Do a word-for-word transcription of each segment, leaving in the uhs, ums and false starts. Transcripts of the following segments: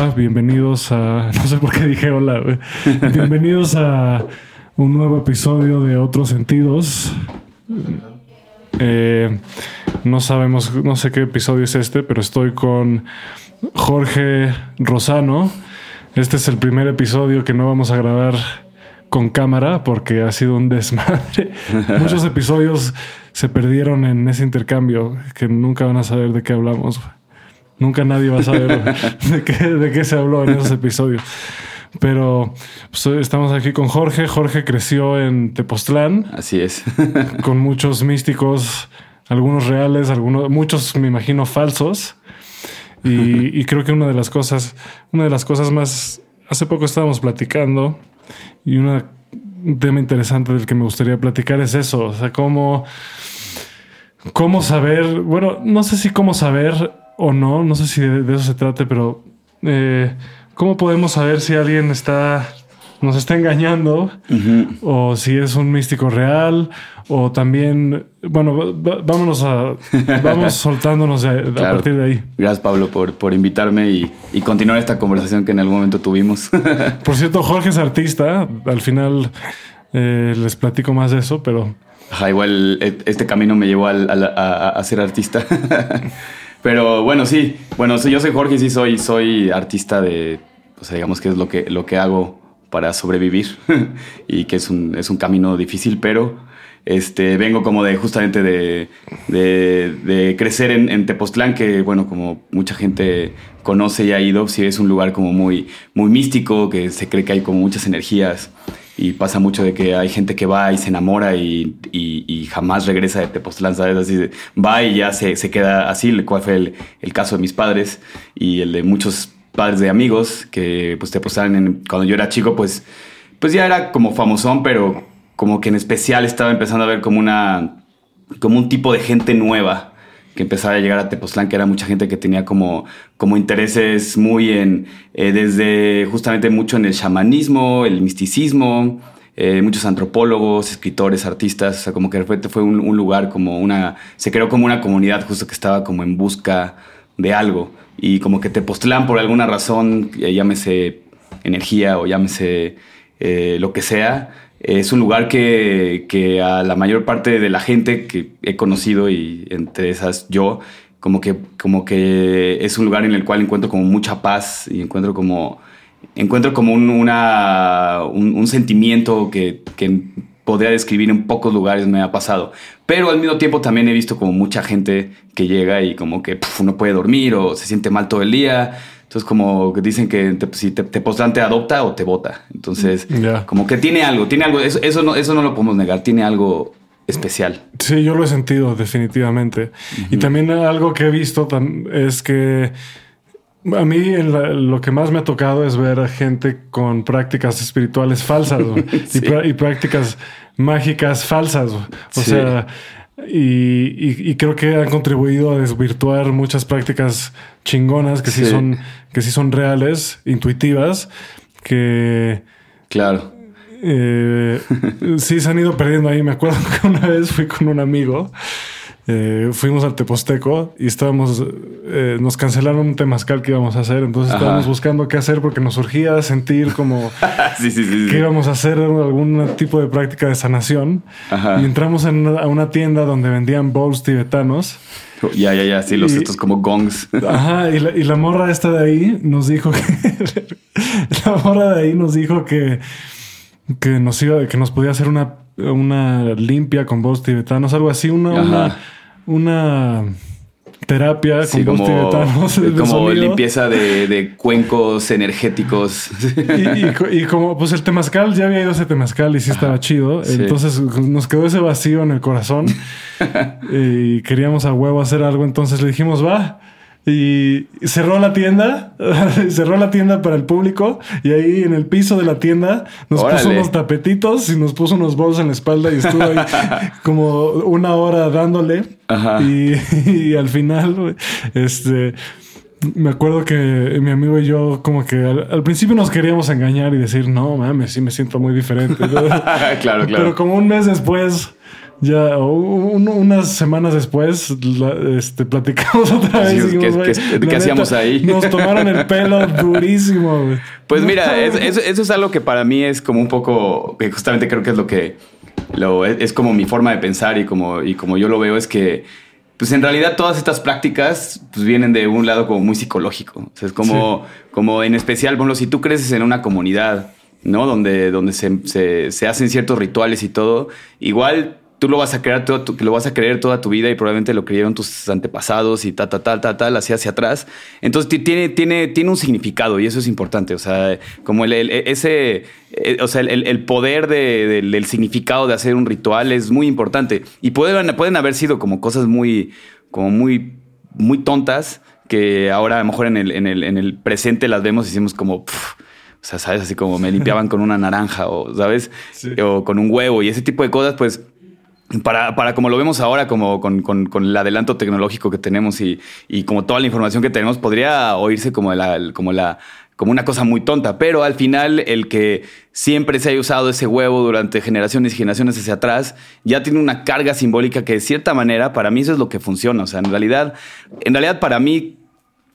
Hola, bienvenidos a... No sé por qué dije hola, güey. Bienvenidos a un nuevo episodio de Otros Sentidos. Eh, no sabemos, no sé qué episodio es este, pero estoy con Jorge Rosano. Este es el primer episodio que no vamos a grabar con cámara porque ha sido un desmadre. Muchos episodios se perdieron en ese intercambio que nunca van a saber de qué hablamos, güey. Nunca nadie va a saber de qué, de qué se habló en esos episodios. Pero pues, estamos aquí con Jorge. Jorge creció en Tepoztlán. Así es. Con muchos místicos, algunos reales, algunos, muchos me imagino falsos. Y, y creo que una de las cosas, una de las cosas más... Hace poco estábamos platicando y una, un tema interesante del que me gustaría platicar es eso. O sea, cómo, cómo saber... Bueno, no sé si cómo saber... O no, no sé si de, de eso se trate, pero eh, ¿cómo podemos saber si alguien está nos está engañando? Uh-huh. O si es un místico real, o también, bueno, va, vámonos a vamos soltándonos de, de, claro. A partir de ahí. Gracias, Pablo, por, por invitarme y, y continuar esta conversación que en algún momento tuvimos. Por cierto, Jorge es artista, al final eh, les platico más de eso, pero... Ajá, igual este camino me llevó a, a, a, a ser artista. Pero bueno, sí. Bueno, sí, yo soy Jorge y sí soy, soy artista de... O sea, digamos que es lo que, lo que hago para sobrevivir. Y que es un, es un camino difícil, pero... Este, vengo como de justamente de, de, de crecer en, en Tepoztlán, que bueno, como mucha gente conoce y ha ido, sí es un lugar como muy, muy místico, que se cree que hay como muchas energías y pasa mucho de que hay gente que va y se enamora y, y, y jamás regresa de Tepoztlán, ¿sabes? Así de, va y ya se, se queda así, el cual fue el, el caso de mis padres y el de muchos padres de amigos que pues Tepoztlán en, cuando yo era chico, pues, pues ya era como famosón, pero... como que en especial estaba empezando a ver como una como un tipo de gente nueva que empezaba a llegar a Tepoztlán, que era mucha gente que tenía como, como intereses muy en... Eh, desde justamente mucho en el chamanismo, el misticismo, eh, muchos antropólogos, escritores, artistas. O sea, como que de repente fue un, un lugar como una... Se creó como una comunidad justo que estaba como en busca de algo. Y como que Tepoztlán, por alguna razón, eh, llámese energía o llámese eh, lo que sea... Es un lugar que, que a la mayor parte de la gente que he conocido y entre esas yo, como que, como que es un lugar en el cual encuentro como mucha paz y encuentro como, encuentro como un, una, un, un sentimiento que, que podría describir en pocos lugares me ha pasado. Pero al mismo tiempo también he visto como mucha gente que llega y como que puf, no puede dormir o se siente mal todo el día. Entonces, como dicen que te, si te, Tepoztlán te adopta o te bota. Entonces, yeah. Como que tiene algo, tiene algo. Eso, eso, no, eso no lo podemos negar. Tiene algo especial. Sí, yo lo he sentido definitivamente. Uh-huh. Y también algo que he visto es que a mí en la, lo que más me ha tocado es ver a gente con prácticas espirituales falsas sí. y, y prácticas mágicas falsas. O sí. sea... Y, y, y creo que han contribuido a desvirtuar muchas prácticas chingonas que sí, sí son que sí son reales, intuitivas, que claro eh, sí se han ido perdiendo ahí. Me acuerdo que una vez fui con un amigo, eh, fuimos al Tepozteco y estábamos eh, nos cancelaron un temazcal que íbamos a hacer, entonces ajá. Estábamos buscando qué hacer porque nos surgía sentir como sí, sí, sí, que sí. íbamos a hacer algún tipo de práctica de sanación. Ajá. Y entramos en una, a una tienda donde vendían bowls tibetanos. Ya, ya, ya, sí, los y, estos como gongs. Ajá, y la, y la morra esta de ahí nos dijo que la morra de ahí nos dijo que que nos iba que nos podía hacer una una limpia con bowls tibetanos, algo así, una ajá. una una terapia sí, con como, tibetanos de como sonido. Limpieza de, de cuencos energéticos. Y, y, y como pues el temazcal, ya había ido ese temazcal y sí estaba ah, chido. Sí. Entonces nos quedó ese vacío en el corazón y queríamos a huevo hacer algo. Entonces le dijimos, va. Y cerró la tienda, cerró la tienda para el público y ahí en el piso de la tienda nos ¡Órale! Puso unos tapetitos y nos puso unos bols en la espalda y estuvo ahí como una hora dándole. Ajá. Y, y al final, este, me acuerdo que mi amigo y yo como que al, al principio nos queríamos engañar y decir, no mames, sí me siento muy diferente. Claro, claro. Pero como un mes después... Ya un, unas semanas después la, este, platicamos otra vez. Sí, dijimos, ¿Qué, qué, qué hacíamos neta, ahí? Nos tomaron el pelo durísimo. Wey. Pues mira, es, eso, eso es algo que para mí es como un poco... que justamente creo que es lo que... Lo, es, es como mi forma de pensar y como, y como yo lo veo es que... Pues en realidad todas estas prácticas pues vienen de un lado como muy psicológico. O sea, es como, sí. como en especial, bueno, si tú creces en una comunidad, ¿no? Donde, donde se, se, se hacen ciertos rituales y todo, igual... Tú lo vas a creer todo, lo vas a creer toda tu vida y probablemente lo creyeron tus antepasados y tal, tal, tal, tal, tal, hacia hacia atrás. Entonces tiene, tiene, tiene un significado y eso es importante. O sea, como el, el ese, el, o sea, el, el poder de, del, del significado de hacer un ritual es muy importante. Y pueden, pueden haber sido como cosas muy, como muy, muy tontas que ahora a lo mejor en el, en el, en el presente las vemos y decimos como. Pff, o sea, sabes, así como me limpiaban con una naranja o sabes, sí. o con un huevo y ese tipo de cosas, pues. Para, para como lo vemos ahora, como con, con, con el adelanto tecnológico que tenemos y, y como toda la información que tenemos, podría oírse como la, como la, como una cosa muy tonta. Pero al final, el que siempre se haya usado ese huevo durante generaciones y generaciones hacia atrás, ya tiene una carga simbólica que de cierta manera, para mí eso es lo que funciona. O sea, en realidad, en realidad para mí,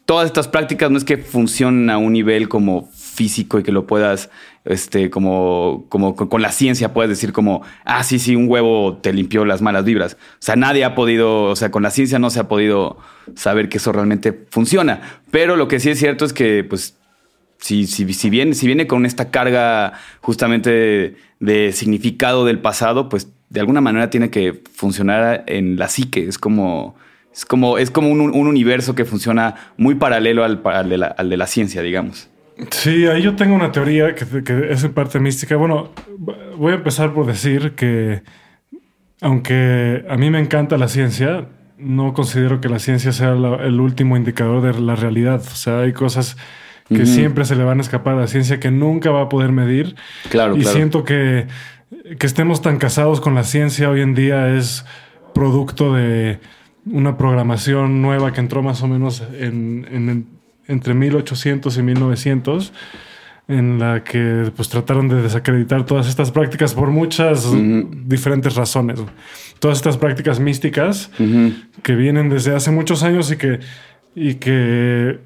todas estas prácticas no es que funcionen a un nivel como físico y que lo puedas... Este, como, como con la ciencia puedes decir como, ah, sí, sí, un huevo te limpió las malas vibras. O sea, nadie ha podido, o sea, con la ciencia no se ha podido saber que eso realmente funciona. Pero lo que sí es cierto es que, pues, si, si, si, viene, si viene con esta carga justamente de, de significado del pasado, pues de alguna manera tiene que funcionar en la psique. Es como... Es como, es como un, un universo que funciona muy paralelo al, al, de la, al de la ciencia, digamos. Sí, ahí yo tengo una teoría que, que es en parte mística. Bueno, voy a empezar por decir que aunque a mí me encanta la ciencia, no considero que la ciencia sea la, el último indicador de la realidad. O sea, hay cosas que uh-huh. siempre se le van a escapar a la ciencia que nunca va a poder medir. Claro, y claro. siento que, que estemos tan casados con la ciencia hoy en día es producto de... una programación nueva que entró más o menos en, en, entre mil ochocientos y mil novecientos, en la que pues trataron de desacreditar todas estas prácticas por muchas uh-huh. diferentes razones. Todas estas prácticas místicas uh-huh. que vienen desde hace muchos años y que, y que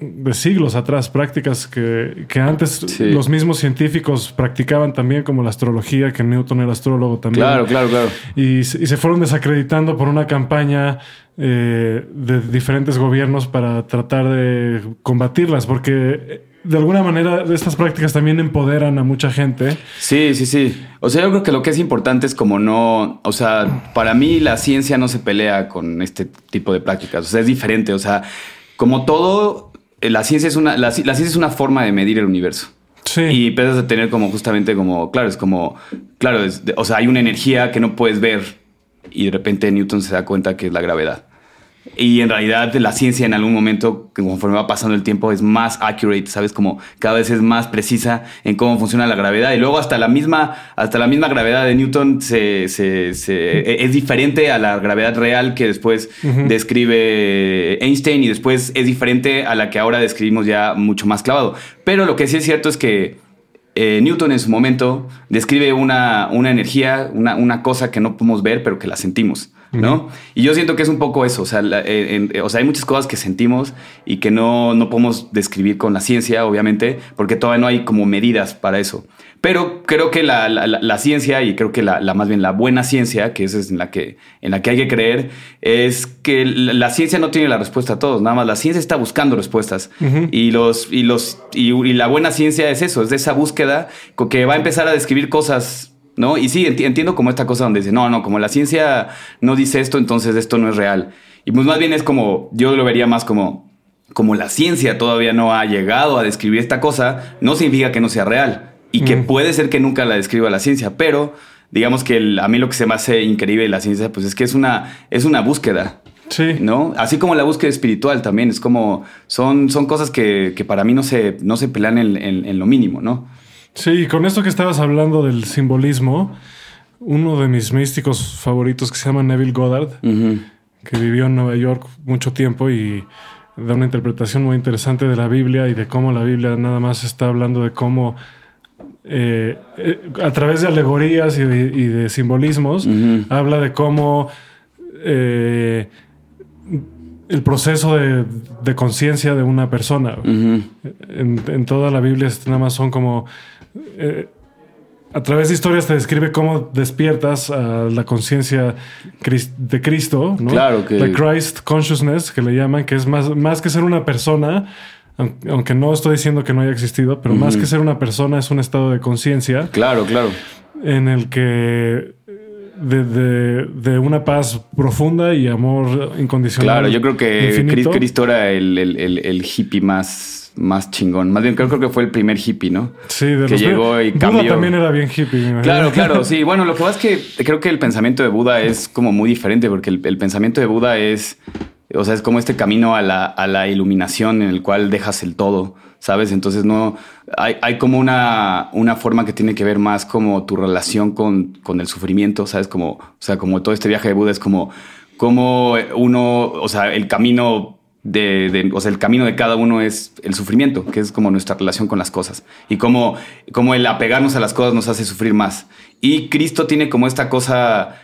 de siglos atrás, prácticas que, que antes sí. los mismos científicos practicaban también, como la astrología, que Newton era astrólogo también. Claro, claro, claro. Y, y se fueron desacreditando por una campaña eh, de diferentes gobiernos para tratar de combatirlas, porque de alguna manera estas prácticas también empoderan a mucha gente. Sí, sí, sí. O sea, yo creo que lo que es importante es como no... O sea, para mí la ciencia no se pelea con este tipo de prácticas. O sea, es diferente. O sea, como todo... La ciencia es una, la, la ciencia es una forma de medir el universo. Sí. Y empiezas a tener como justamente como... Claro, es como... Claro, es, o sea, hay una energía que no puedes ver y de repente Newton se da cuenta que es la gravedad. Y en realidad la ciencia en algún momento, conforme va pasando el tiempo, es más accurate, ¿sabes? Como cada vez es más precisa en cómo funciona la gravedad. Y luego hasta la misma, hasta la misma gravedad de Newton se, se, se, es diferente a la gravedad real que después uh-huh. describe Einstein y después es diferente a la que ahora describimos ya mucho más clavado. Pero lo que sí es cierto es que Eh, Newton en su momento describe una, una energía, una, una cosa que no podemos ver, pero que la sentimos, ¿no? Uh-huh. Y yo siento que es un poco eso. O sea, la, en, en, o sea hay muchas cosas que sentimos y que no, no podemos describir con la ciencia, obviamente, porque todavía no hay como medidas para eso. Pero creo que la, la, la, la ciencia, y creo que la, la más bien la buena ciencia, que esa es en la que, en la que hay que creer, es que la, la ciencia no tiene la respuesta a todos. Nada más la ciencia está buscando respuestas. Uh-huh. Y, los, y, los, y, y la buena ciencia es eso, es de esa búsqueda que va a empezar a describir cosas, ¿no? Y sí, entiendo como esta cosa donde dice, no, no, como la ciencia no dice esto, entonces esto no es real. Y pues más bien es como, yo lo vería más como, como la ciencia todavía no ha llegado a describir esta cosa, no significa que no sea real y mm. que puede ser que nunca la describa la ciencia, pero digamos que el, a mí lo que se me hace increíble de la ciencia, pues es que es una, es una búsqueda. Sí. ¿No? Así como la búsqueda espiritual también, es como, son, son cosas que, que para mí no se, no se pelean en, en, en lo mínimo, ¿no? Sí, con esto que estabas hablando del simbolismo, uno de mis místicos favoritos que se llama Neville Goddard, uh-huh. que vivió en Nueva York mucho tiempo y da una interpretación muy interesante de la Biblia y de cómo la Biblia nada más está hablando de cómo eh, eh, a través de alegorías y de, y de simbolismos, uh-huh. habla de cómo eh, el proceso de, de conciencia de una persona. Uh-huh. En, en toda la Biblia nada más son como... Eh, a través de historias te describe cómo despiertas a la conciencia de Cristo, ¿no? Claro que... La Christ Consciousness, que le llaman, que es más, más que ser una persona, aunque no estoy diciendo que no haya existido, pero uh-huh. más que ser una persona es un estado de conciencia. Claro, claro. En el que... De, de, de una paz profunda y amor incondicional. Claro, yo creo que infinito. Cristo era el, el, el, el hippie más, más chingón. Más bien, creo, creo que fue el primer hippie, ¿no? Sí, de que llegó bien, y cambió. Buda también era bien hippie. Claro, claro, sí. Bueno, lo que pasa es que creo que el pensamiento de Buda es como muy diferente, porque el, el pensamiento de Buda es... O sea, es como este camino a la, a la iluminación en el cual dejas el todo, ¿sabes? Entonces no... Hay, hay como una, una forma que tiene que ver más como tu relación con, con el sufrimiento, ¿sabes? Como, o sea, como todo este viaje de Buda es como... Como uno... O sea, el camino de, de... O sea, el camino de cada uno es el sufrimiento, que es como nuestra relación con las cosas. Y como, como el apegarnos a las cosas nos hace sufrir más. Y Cristo tiene como esta cosa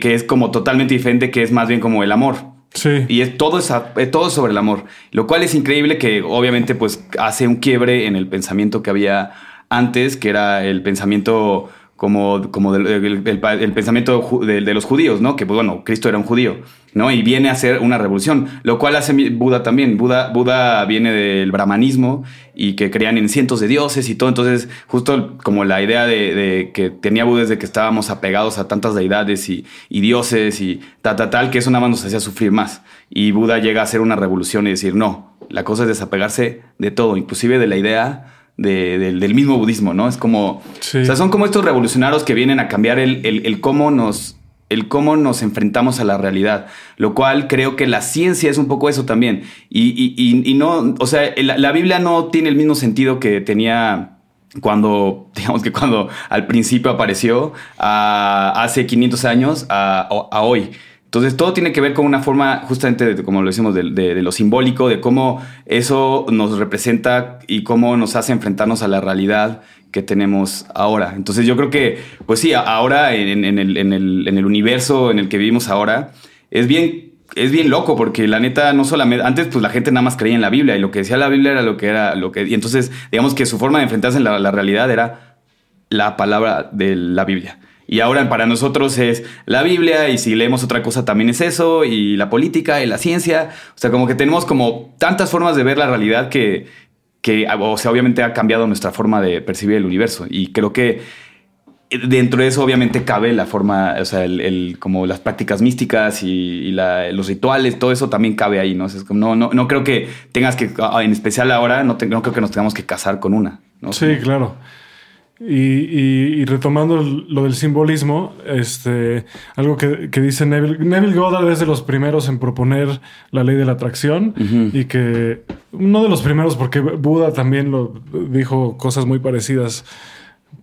que es como totalmente diferente, que es más bien como el amor. Sí. Y es todo, es todo sobre el amor, lo cual es increíble, que obviamente pues hace un quiebre en el pensamiento que había antes, que era el pensamiento como, como del, el, el, el pensamiento de, de los judíos, ¿no? Que pues, bueno, Cristo era un judío, ¿no? Y viene a hacer una revolución, lo cual hace Buda también. Buda, Buda viene del brahmanismo y que creían en cientos de dioses y todo. Entonces justo como la idea de, de que tenía Buda es de que estábamos apegados a tantas deidades y, y dioses y tal, tal, tal, que eso nada más nos hacía sufrir más. Y Buda llega a hacer una revolución y decir, no, la cosa es desapegarse de todo, inclusive de la idea... De, del, del mismo budismo, ¿no? Es como... Sí. O sea, son como estos revolucionarios que vienen a cambiar el, el, el, cómo nos, el cómo nos enfrentamos a la realidad. Lo cual creo que la ciencia es un poco eso también. Y, y, y, y no... O sea, la, la Biblia no tiene el mismo sentido que tenía... Cuando, digamos que cuando al principio apareció, a, hace quinientos años a, a hoy. Entonces todo tiene que ver con una forma justamente, de, como lo decimos, de, de, de lo simbólico, de cómo eso nos representa y cómo nos hace enfrentarnos a la realidad que tenemos ahora. Entonces yo creo que, pues sí, ahora en, en, el, en, el, en el universo en el que vivimos ahora es bien, es bien loco, porque la neta no solamente... Antes pues la gente nada más creía en la Biblia y lo que decía la Biblia era lo que era... lo que Y entonces digamos que su forma de enfrentarse a la, la realidad era la palabra de la Biblia. Y ahora para nosotros es la Biblia, y si leemos otra cosa también es eso, y la política, y la ciencia. O sea, como que tenemos como tantas formas de ver la realidad que, que o sea, obviamente ha cambiado nuestra forma de percibir el universo. Y creo que dentro de eso obviamente cabe la forma, o sea, el, el, como las prácticas místicas y, y la, los rituales, todo eso también cabe ahí, ¿no? O sea, es como, no, no, no creo que tengas que, en especial ahora, no, te, no creo que nos tengamos que casar con una, ¿no? Sí, claro. Y, y, y retomando lo del simbolismo, este, algo que, que dice Neville, Neville Goddard es de los primeros en proponer la ley de la atracción, uh-huh. y que no de los primeros, porque Buda también lo dijo cosas muy parecidas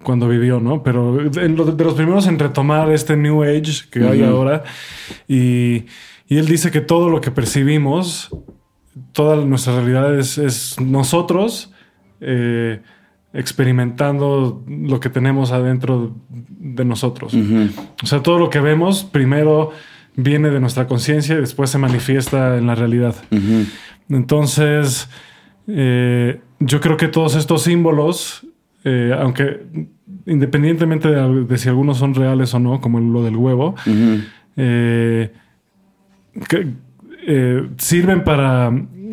cuando vivió, ¿no? Pero en lo de, de los primeros en retomar este New Age que uh-huh. hay ahora, y, y él dice que todo lo que percibimos, toda nuestra realidad es, es nosotros, eh, experimentando lo que tenemos adentro de nosotros. Uh-huh. O sea, todo lo que vemos primero viene de nuestra conciencia y después se manifiesta en la realidad. Uh-huh. Entonces, eh, yo creo que todos estos símbolos, eh, aunque independientemente de, de si algunos son reales o no, como lo del huevo, uh-huh. eh, que, eh, sirven para...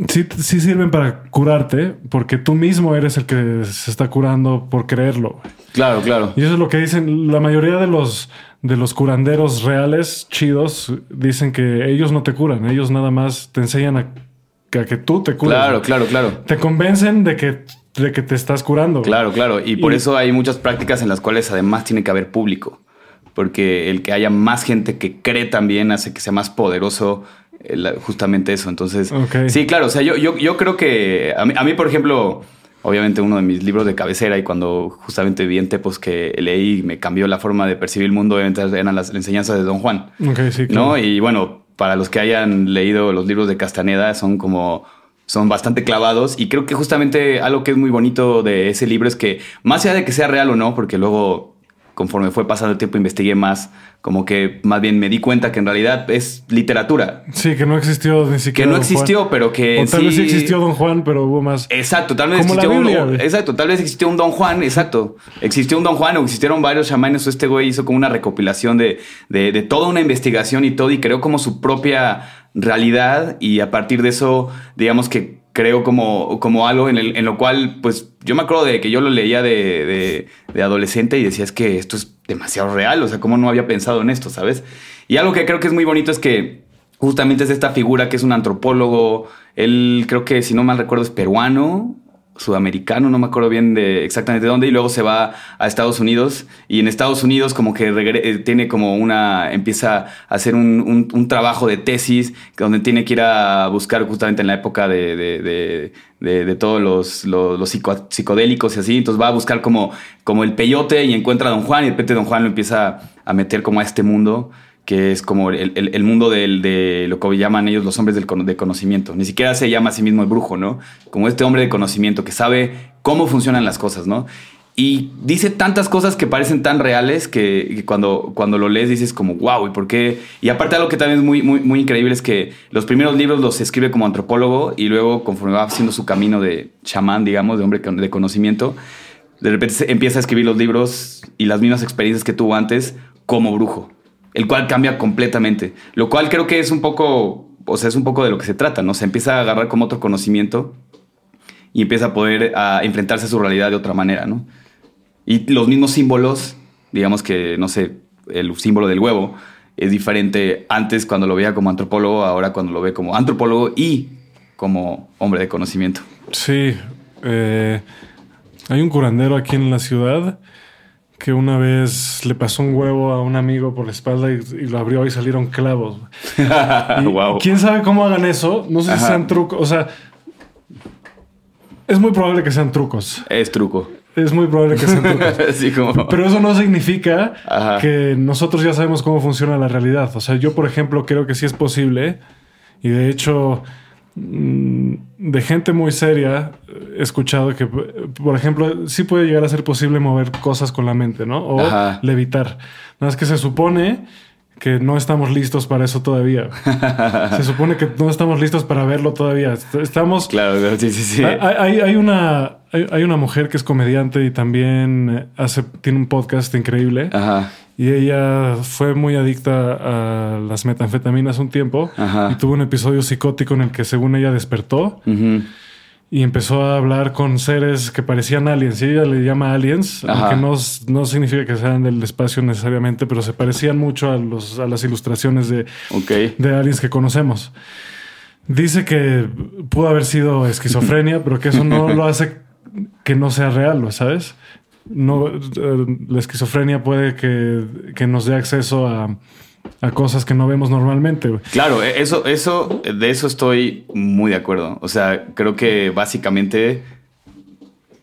Sí, sí sirven para curarte, porque tú mismo eres el que se está curando por creerlo. Claro, claro. Y eso es lo que dicen la mayoría de los, de los curanderos reales, chidos, dicen que ellos no te curan, ellos nada más te enseñan a, a que tú te curas. Claro, claro, claro. Te convencen de que, de que te estás curando. Claro, claro. Y por y... eso hay muchas prácticas en las cuales además tiene que haber público, porque el que haya más gente que cree también hace que sea más poderoso justamente eso. Entonces, okay. Sí, claro, o sea, yo, yo, yo creo que a mí, a mí, por ejemplo, obviamente uno de mis libros de cabecera, y cuando justamente vi en Tepos que leí y me cambió la forma de percibir el mundo, obviamente eran las enseñanzas de Don Juan. Okay, sí, claro. ¿No? Y bueno, para los que hayan leído los libros de Castaneda, son como son bastante clavados, y creo que justamente algo que es muy bonito de ese libro es que, más allá de que sea real o no, porque luego conforme fue pasando el tiempo investigué más, como que más bien me di cuenta que en realidad es literatura. Sí, que no existió ni siquiera. Que no Don existió, Juan. Pero que o tal sí... vez existió Don Juan, pero hubo más. Exacto, tal vez como existió un Don... Exacto, tal vez existió un Don Juan, exacto. Existió un Don Juan o existieron varios chamanes. Este güey hizo como una recopilación de, de, de toda una investigación y todo, y creó como su propia realidad, y a partir de eso, digamos que creo como, como algo en, el, en lo cual, pues, yo me acuerdo de que yo lo leía de, de, de adolescente y decía, es que esto es demasiado real, o sea, cómo no había pensado en esto, ¿sabes? Y algo que creo que es muy bonito es que justamente es esta figura que es un antropólogo, él creo que, si no mal recuerdo, es peruano, sudamericano, no me acuerdo bien de exactamente dónde, y luego se va a Estados Unidos, y en Estados Unidos como que regre- tiene como una, empieza a hacer un, un, un trabajo de tesis donde tiene que ir a buscar justamente en la época de, de, de, de, de todos los, los, los psico- psicodélicos y así, entonces va a buscar como, como el peyote y encuentra a Don Juan, y de repente Don Juan lo empieza a meter como a este mundo que es como el, el, el mundo del, de lo que llaman ellos los hombres del cono, de conocimiento. Ni siquiera se llama a sí mismo el brujo, ¿no? Como este hombre de conocimiento que sabe cómo funcionan las cosas, ¿no? Y dice tantas cosas que parecen tan reales que, que cuando, cuando lo lees dices como, wow, ¿y por qué? Y aparte algo que también es muy, muy, muy increíble es que los primeros libros los escribe como antropólogo y luego conforme va haciendo su camino de chamán, digamos, de hombre de conocimiento, de repente empieza a escribir los libros y las mismas experiencias que tuvo antes como brujo. El cual cambia completamente, lo cual creo que es un poco, o sea, es un poco de lo que se trata, ¿no? Se empieza a agarrar como otro conocimiento y empieza a poder a enfrentarse a su realidad de otra manera, ¿no? Y los mismos símbolos, digamos que, no sé, el símbolo del huevo es diferente antes cuando lo veía como antropólogo, ahora cuando lo ve como antropólogo y como hombre de conocimiento. Sí, eh, hay un curandero aquí en la ciudad que una vez le pasó un huevo a un amigo por la espalda y, y lo abrió y salieron clavos. Y, wow. ¿Quién sabe cómo hagan eso? No sé Ajá. si sean trucos. O sea, es muy probable que sean trucos. Es truco. Es muy probable que sean trucos. Sí, como... Pero eso no significa Ajá. que nosotros ya sabemos cómo funciona la realidad. O sea, yo, por ejemplo, creo que sí es posible. Y de hecho, de gente muy seria he escuchado que, por ejemplo, sí puede llegar a ser posible mover cosas con la mente, ¿no? O Ajá. levitar. Nada más que se supone que no estamos listos para eso todavía. Se supone que no estamos listos para verlo todavía. Estamos... Claro, claro, sí, sí, sí. Hay, hay, una, hay, hay una mujer que es comediante y también hace, tiene un podcast increíble. Ajá. Y ella fue muy adicta a las metanfetaminas un tiempo. Ajá. Y tuvo un episodio psicótico en el que, según ella, despertó. Uh-huh. Y empezó a hablar con seres que parecían aliens. Y ella le llama aliens, Ajá. aunque no, no significa que sean del espacio necesariamente, pero se parecían mucho a, los, a las ilustraciones de, okay. de aliens que conocemos. Dice que pudo haber sido esquizofrenia, pero que eso no lo hace que no sea real, ¿sabes? No, la esquizofrenia puede que, que nos dé acceso a, a cosas que no vemos normalmente. Claro, eso, eso, de eso estoy muy de acuerdo. O sea, creo que básicamente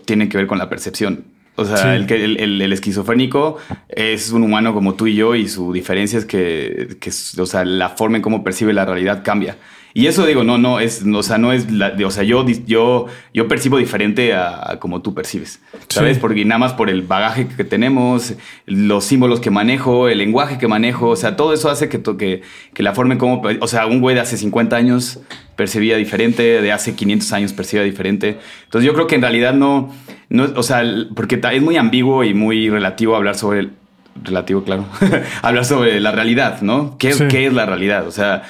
tiene que ver con la percepción. O sea, sí. el, el, el, el esquizofrénico es un humano como tú y yo, y su diferencia es que, que o sea, la forma en cómo percibe la realidad cambia. Y eso digo, no, no es, o sea, no es, la, o sea, yo, yo, yo percibo diferente a, a como tú percibes, ¿sabes? Sí. Porque nada más por el bagaje que tenemos, los símbolos que manejo, el lenguaje que manejo, o sea, todo eso hace que, que, que la forma en cómo, o sea, un güey de hace cincuenta años percibía diferente, de hace quinientos años percibía diferente. Entonces yo creo que en realidad no, no, o sea, porque es muy ambiguo y muy relativo hablar sobre el, relativo, claro, hablar sobre la realidad, ¿no? ¿Qué, sí. ¿Qué es la realidad? O sea,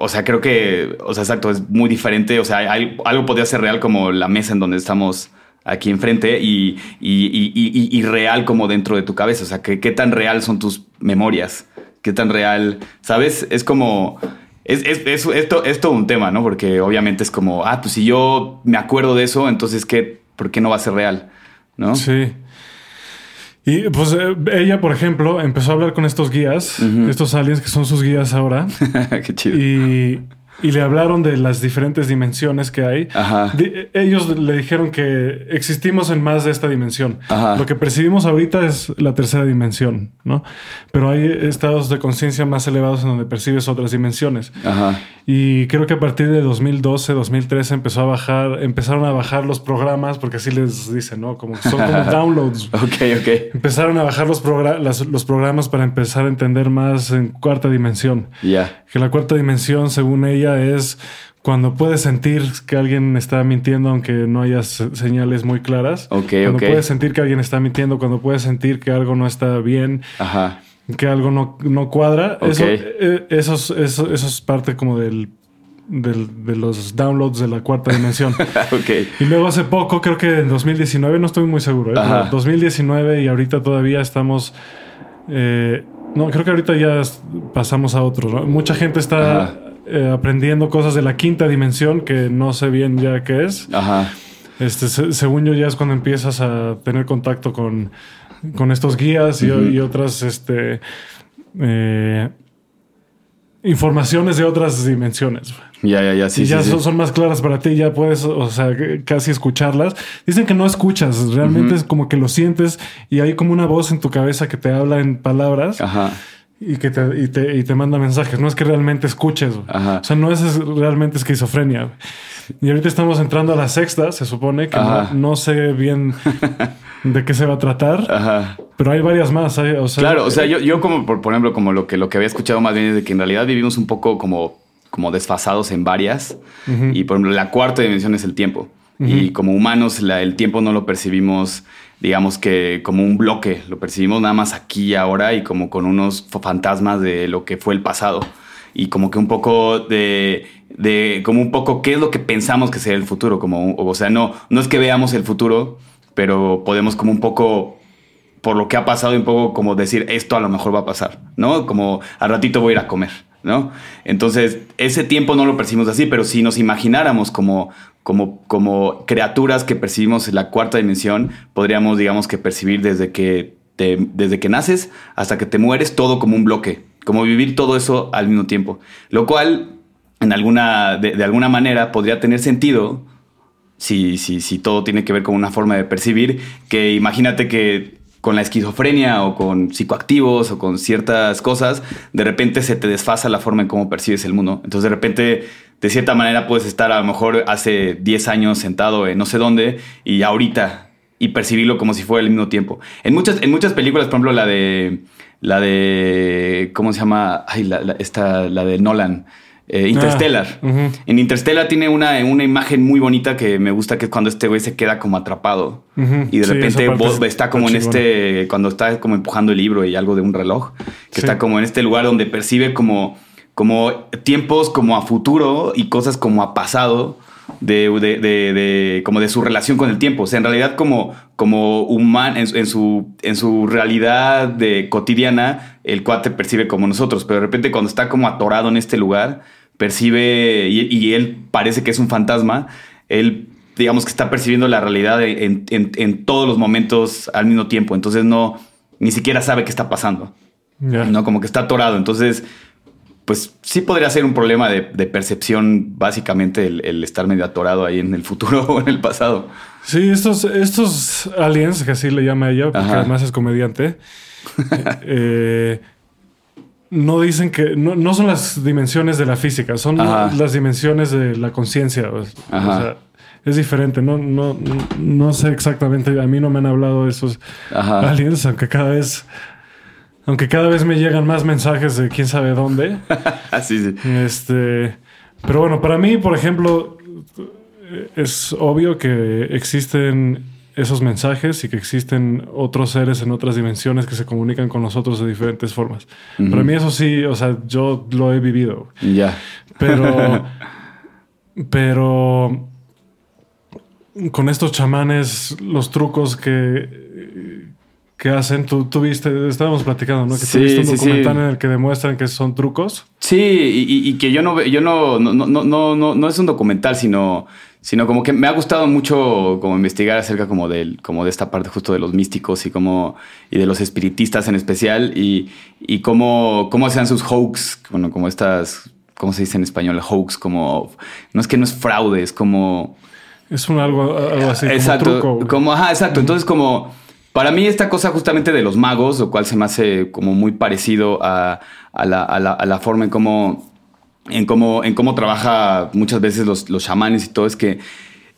O sea, creo que, o sea, exacto, es muy diferente. O sea, hay, algo podría ser real como la mesa en donde estamos aquí enfrente y, y, y, y, y real como dentro de tu cabeza. O sea, ¿qué, qué tan real son tus memorias? ¿Qué tan real? ¿Sabes? Es como... Es, es, es, esto, es todo un tema, ¿no? Porque obviamente es como, ah, pues si yo me acuerdo de eso, entonces, ¿qué? ¿Por qué no va a ser real? ¿No? Sí. Y pues ella, por ejemplo, empezó a hablar con estos guías, uh-huh. estos aliens que son sus guías ahora. Qué chido. Y, y le hablaron de las diferentes dimensiones que hay. Ajá. De, ellos le dijeron que existimos en más de esta dimensión. Ajá. Lo que percibimos ahorita es la tercera dimensión, ¿no? Pero hay estados de conciencia más elevados en donde percibes otras dimensiones. Ajá. Y creo que a partir de dos mil doce, dos mil trece empezó a bajar, empezaron a bajar los programas, porque así les dicen, ¿no? Como son como downloads. Okay, okay. Empezaron a bajar los, progr- las, los programas para empezar a entender más en cuarta dimensión. Ya. Yeah. Que la cuarta dimensión, según ella, es cuando puedes sentir que alguien está mintiendo aunque no haya señales muy claras. Okay, cuando okay. puedes sentir que alguien está mintiendo, cuando puedes sentir que algo no está bien, ajá, que algo no, no cuadra. Okay. Eso, eso, eso, eso es parte como del, del, de los downloads de la cuarta dimensión. Okay. Y luego hace poco, creo que en dos mil diecinueve, no estoy muy seguro, ¿eh? Ajá. dos mil diecinueve y ahorita todavía estamos... Eh, no, creo que ahorita ya pasamos a otro, ¿no? Mucha gente está eh, aprendiendo cosas de la quinta dimensión que no sé bien ya qué es. Ajá. Este, se, según yo, ya es cuando empiezas a tener contacto con, con estos guías y, uh-huh. y otras este, eh, informaciones de otras dimensiones. Ya, ya, ya. Sí, y ya sí, son, sí. son más claras para ti. Ya puedes, o sea, casi escucharlas. Dicen que no escuchas. Realmente uh-huh. es como que lo sientes y hay como una voz en tu cabeza que te habla en palabras. Ajá. Y que te, y te, y te manda mensajes. No es que realmente escuches. Ajá. O sea, no es, es realmente esquizofrenia. Y ahorita estamos entrando a la sexta, se supone, que no, no sé bien de qué se va a tratar. Ajá. Pero hay varias más. Hay, o sea, claro, o sea, yo, yo como, por, por ejemplo, como lo que, lo que había escuchado más bien es de que en realidad vivimos un poco como... como desfasados en varias. Uh-huh. Y, por ejemplo, la cuarta dimensión es el tiempo. Uh-huh. Y como humanos, la, el tiempo no lo percibimos, digamos que como un bloque. Lo percibimos nada más aquí y ahora y como con unos fantasmas de lo que fue el pasado. Y como que un poco de... de como un poco qué es lo que pensamos que será el futuro. Como, o sea, no, no es que veamos el futuro, pero podemos como un poco... por lo que ha pasado y un poco como decir esto a lo mejor va a pasar, ¿no? Como al ratito voy a ir a comer, ¿no? Entonces, ese tiempo no lo percibimos así, pero si nos imagináramos como, como, como criaturas que percibimos en la cuarta dimensión, podríamos, digamos, que percibir desde que, te, desde que naces hasta que te mueres todo como un bloque, como vivir todo eso al mismo tiempo, lo cual en alguna, de, de alguna manera podría tener sentido si, si, si todo tiene que ver con una forma de percibir, que imagínate que con la esquizofrenia o con psicoactivos o con ciertas cosas, de repente se te desfasa la forma en cómo percibes el mundo. Entonces, de repente, de cierta manera, puedes estar a lo mejor hace diez años sentado en no sé dónde y ahorita, y percibirlo como si fuera al mismo tiempo. En muchas, en muchas películas, por ejemplo, la de... La de ¿cómo se llama? Ay, la, la, esta, la de Nolan. Eh, Interstellar. Ah, uh-huh. En Interstellar tiene una, una imagen muy bonita que me gusta, que es cuando este güey se queda como atrapado. Uh-huh. Y de sí, repente vos, está como en este... Cuando está como empujando el libro y algo de un reloj. Que sí. Está como en este lugar donde percibe como, como tiempos como a futuro y cosas como a pasado. De, de, de, de, como de su relación con el tiempo. O sea, en realidad como, como humano, en, en, su, en su realidad de cotidiana, el cuate percibe como nosotros. Pero de repente cuando está como atorado en este lugar, percibe, y, y él parece que es un fantasma, él digamos que está percibiendo la realidad en, en, en todos los momentos al mismo tiempo. Entonces no, ni siquiera sabe qué está pasando. Yeah. No, como que está atorado. Entonces... pues sí podría ser un problema de, de percepción, básicamente, el, el estar medio atorado ahí en el futuro o en el pasado. Sí, estos, estos aliens, que así le llama ella, porque ajá, además es comediante, eh, no dicen que... No, no son las dimensiones de la física, son ajá, las dimensiones de la conciencia. O sea, es diferente. No, no, no sé exactamente. A mí no me han hablado de esos ajá, aliens, aunque cada vez... Aunque cada vez me llegan más mensajes de quién sabe dónde. Sí, sí. Este, pero bueno, para mí, por ejemplo, es obvio que existen esos mensajes y que existen otros seres en otras dimensiones que se comunican con nosotros de diferentes formas. Uh-huh. Para mí eso sí, o sea, yo lo he vivido. Ya. Yeah. Pero, pero con estos chamanes, los trucos que... ¿Qué hacen? Tú, tú viste, estábamos platicando, ¿no? Que sí, tuviste un sí, documental sí, en el que demuestran que son trucos. Sí, y, y que yo no, yo no, no, no, no, no, no es un documental, sino, sino como que me ha gustado mucho como investigar acerca como del, como de esta parte justo de los místicos y como, y de los espiritistas en especial, y, y cómo, cómo hacían sus hoax, bueno, como estas ¿cómo se dice en español? Hoax, como... No es que no es fraude, es como... Es un algo, algo así, exacto, como truco. Güey. Como, ajá, exacto. Entonces, como... Para mí esta cosa justamente de los magos, lo cual se me hace como muy parecido a, a, la, a, la, a la forma en cómo, en cómo, en cómo trabaja muchas veces los, los chamanes y todo, es que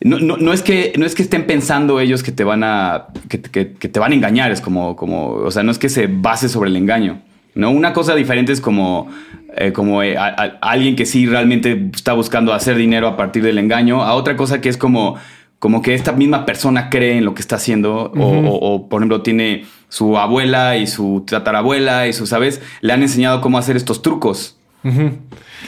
no, no, no es que no es que estén pensando ellos que te van a que, que, que te van a engañar, es como, como, o sea, no es que se base sobre el engaño. No, una cosa diferente es como, eh, como eh, a, a alguien que sí realmente está buscando hacer dinero a partir del engaño, a otra cosa que es como como que esta misma persona cree en lo que está haciendo, uh-huh. o, o, o, por ejemplo, tiene su abuela y su tatarabuela y su, ¿sabes? Le han enseñado cómo hacer estos trucos. Uh-huh.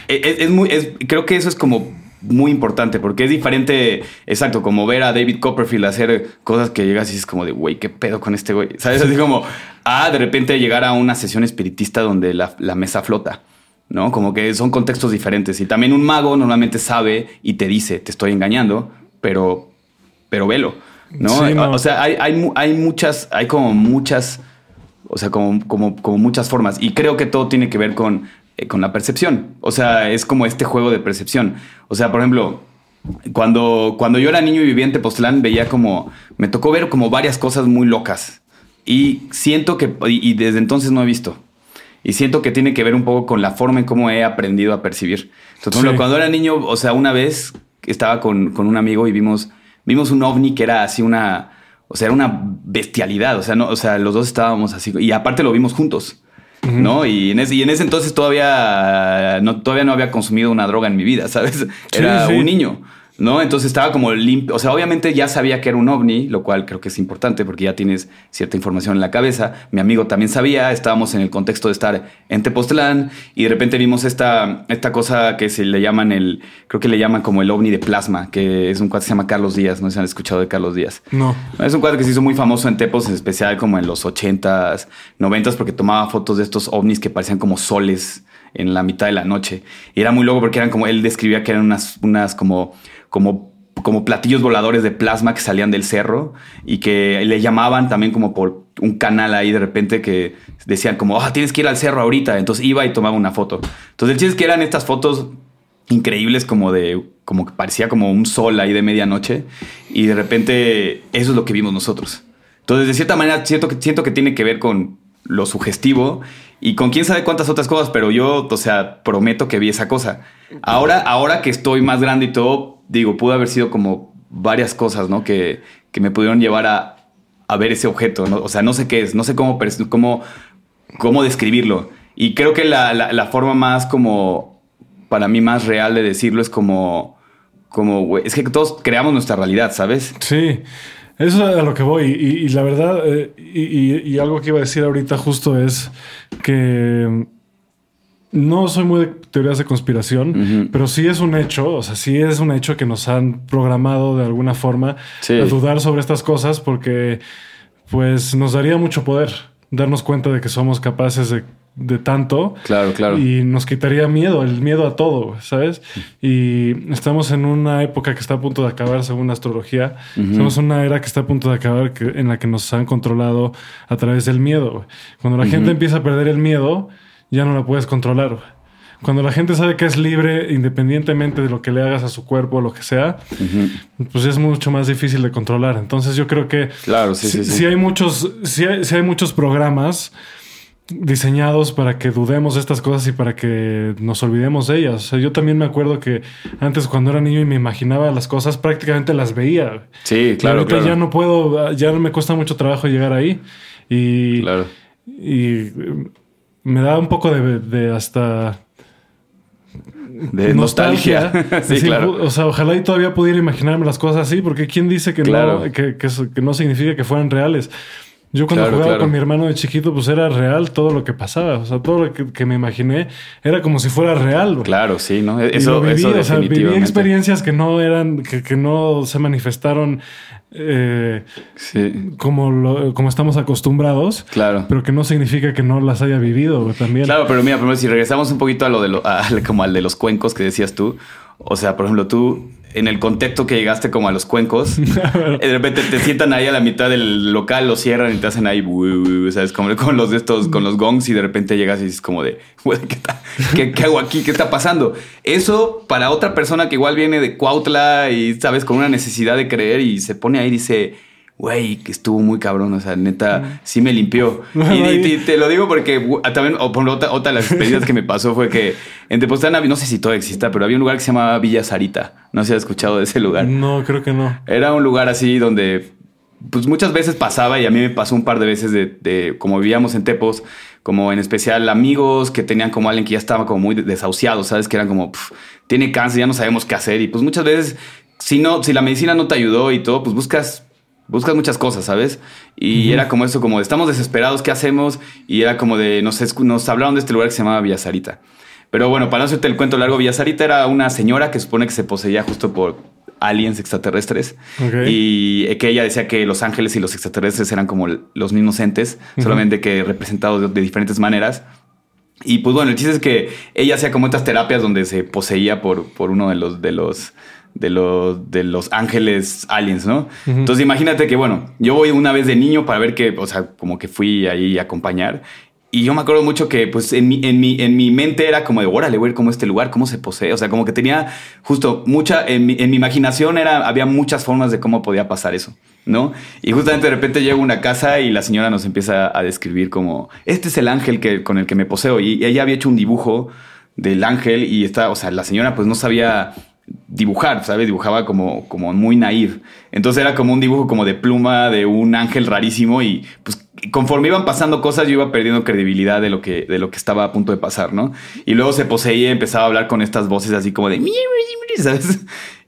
Es, es muy, es, creo que eso es como muy importante, porque es diferente, exacto, como ver a David Copperfield hacer cosas que llegas y es como de, güey, ¿qué pedo con este güey? ¿Sabes? Así como, ah, de repente llegar a una sesión espiritista donde la, la mesa flota, ¿no? Como que son contextos diferentes. Y también un mago normalmente sabe y te dice, te estoy engañando, pero... pero velo, ¿no? Sí, no. O sea, hay, hay, hay muchas, hay como muchas, o sea, como, como, como muchas formas. Y creo que todo tiene que ver con, eh, con la percepción. O sea, es como este juego de percepción. O sea, por ejemplo, cuando, cuando yo era niño y vivía en Tepoztlán, veía como, me tocó ver como varias cosas muy locas. Y siento que, y, y desde entonces no he visto. Y siento que tiene que ver un poco con la forma en cómo he aprendido a percibir. Entonces, sí. Cuando era niño, o sea, una vez estaba con, con un amigo y vimos... Vimos un ovni que era así una... O sea, era una bestialidad. O sea, no, o sea, los dos estábamos así. Y aparte lo vimos juntos, uh-huh. ¿no? Y en, ese, y en ese entonces todavía no, todavía no había consumido una droga en mi vida, ¿sabes? Era sí, sí. un niño, ¿no? Entonces estaba como limpio. O sea, obviamente ya sabía que era un ovni, lo cual creo que es importante porque ya tienes cierta información en la cabeza. Mi amigo también sabía. Estábamos en el contexto de estar en Tepoztlán y de repente vimos esta, esta cosa que se le llaman el... Creo que le llaman como el ovni de plasma, que es un cuate que se llama Carlos Díaz. No sé si han escuchado de Carlos Díaz. No. Es un cuate que se hizo muy famoso en Tepos, en especial como en los ochentas, noventas, porque tomaba fotos de estos ovnis que parecían como soles en la mitad de la noche. Y era muy loco porque eran como... Él describía que eran unas, unas como... Como, como platillos voladores de plasma que salían del cerro y que le llamaban también como por un canal ahí de repente que decían como, ah, oh, tienes que ir al cerro ahorita. Entonces iba y tomaba una foto. Entonces el chiste es que eran estas fotos increíbles como de, como que parecía como un sol ahí de medianoche y de repente eso es lo que vimos nosotros. Entonces de cierta manera siento que, siento que tiene que ver con lo sugestivo y con quién sabe cuántas otras cosas, pero yo, o sea, prometo que vi esa cosa. Ahora, ahora que estoy más grande y todo, digo, pudo haber sido como varias cosas, ¿no? Que, que me pudieron llevar a, a ver ese objeto, ¿no? O sea, no sé qué es, no sé cómo, cómo, cómo describirlo. Y creo que la, la, la forma más como, para mí más real de decirlo es como, como, es que todos creamos nuestra realidad, ¿sabes? Sí, eso es a lo que voy. Y, y la verdad, eh, y, y, y algo que iba a decir ahorita justo es que... No soy muy de teorías de conspiración, uh-huh. pero sí es un hecho, o sea, sí es un hecho que nos han programado de alguna forma sí. a dudar sobre estas cosas porque pues nos daría mucho poder darnos cuenta de que somos capaces de, de tanto. Claro, claro. Y nos quitaría miedo, el miedo a todo, ¿sabes? Y estamos en una época que está a punto de acabar según la astrología. Uh-huh. Estamos en una era que está a punto de acabar que, en la que nos han controlado a través del miedo. Cuando la uh-huh. gente empieza a perder el miedo... ya no la puedes controlar. Cuando la gente sabe que es libre, independientemente de lo que le hagas a su cuerpo o lo que sea, uh-huh. pues es mucho más difícil de controlar. Entonces yo creo que claro, sí, si, sí, sí. Si hay muchos, si hay, si hay muchos programas diseñados para que dudemos de estas cosas y para que nos olvidemos de ellas. O sea, yo también me acuerdo que antes cuando era niño y me imaginaba las cosas, prácticamente las veía. Sí, claro, ahorita claro. Ya no puedo, ya me cuesta mucho trabajo llegar ahí. Y... Claro. Y... Me da un poco de, de hasta... De nostalgia. nostalgia. Sí, sí, claro. O sea, ojalá y todavía pudiera imaginarme las cosas así, porque ¿quién dice que, claro. no, que, que, que no significa que fueran reales? Yo cuando claro, jugaba claro. con mi hermano de chiquito, pues era real todo lo que pasaba. O sea, todo lo que, que me imaginé era como si fuera real. Bro. Claro, sí, ¿no? Eso, viví, eso o sea, viví experiencias que no eran, que, que no se manifestaron eh, sí. como, lo, como estamos acostumbrados. Claro. Pero que no significa que no las haya vivido bro, también. Claro, pero mira, primero si regresamos un poquito a lo de lo, a, como al de los cuencos que decías tú. O sea, por ejemplo, tú, en el contexto que llegaste como a los cuencos, de repente te sientan ahí a la mitad del local, lo cierran y te hacen ahí, o sea, es como con los de estos, con los gongs, y de repente llegas y es como de, ¿qué, ta, qué, ¿qué hago aquí? ¿Qué está pasando? Eso para otra persona que igual viene de Cuautla y, sabes, con una necesidad de creer y se pone ahí y dice, güey, que estuvo muy cabrón, o sea, neta, sí me limpió. Y, y te, te lo digo porque también, o por otra, otra de las experiencias que me pasó fue que en Tepoztlán, no sé si todo exista, pero había un lugar que se llamaba Villa Sarita. No sé si has escuchado de ese lugar. No, creo que no. Era un lugar así donde, pues muchas veces pasaba, y a mí me pasó un par de veces de, de como vivíamos en Tepos, como en especial amigos que tenían como alguien que ya estaba como muy desahuciado, ¿sabes? Que eran como, pff, tiene cáncer, ya no sabemos qué hacer. Y pues muchas veces, si no, si la medicina no te ayudó y todo, pues buscas... Buscas muchas cosas, ¿sabes? Y uh-huh. era como eso, como de, estamos desesperados, ¿qué hacemos? Y era como de, nos, nos hablaron de este lugar que se llamaba Villa Sarita. Pero bueno, para no hacerte el cuento largo, Villa Sarita era una señora que supone que se poseía justo por aliens extraterrestres. Okay. Y que ella decía que los ángeles y los extraterrestres eran como los mismos entes, uh-huh. solamente que representados de, de diferentes maneras. Y pues bueno, el chiste es que ella hacía como estas terapias donde se poseía por, por uno de los... de los De los, de los ángeles aliens, ¿no? Uh-huh. Entonces imagínate que, bueno, yo voy una vez de niño para ver que, o sea, como que fui ahí a acompañar. Y yo me acuerdo mucho que, pues, en mi, en mi, en mi mente era como de, órale, voy a ir como a este lugar, cómo se posee. O sea, como que tenía justo mucha, en mi, en mi imaginación era, había muchas formas de cómo podía pasar eso, ¿no? Y justamente de repente llego a una casa y la señora nos empieza a describir como, este es el ángel que, con el que me poseo. Y ella había hecho un dibujo del ángel y está, o sea, la señora pues no sabía... dibujar, ¿sabes? Dibujaba como, como muy naif. Entonces era como un dibujo como de pluma de un ángel rarísimo y pues conforme iban pasando cosas yo iba perdiendo credibilidad de lo que, de lo que estaba a punto de pasar, ¿no? Y luego se poseía y empezaba a hablar con estas voces así como de... ¿sabes?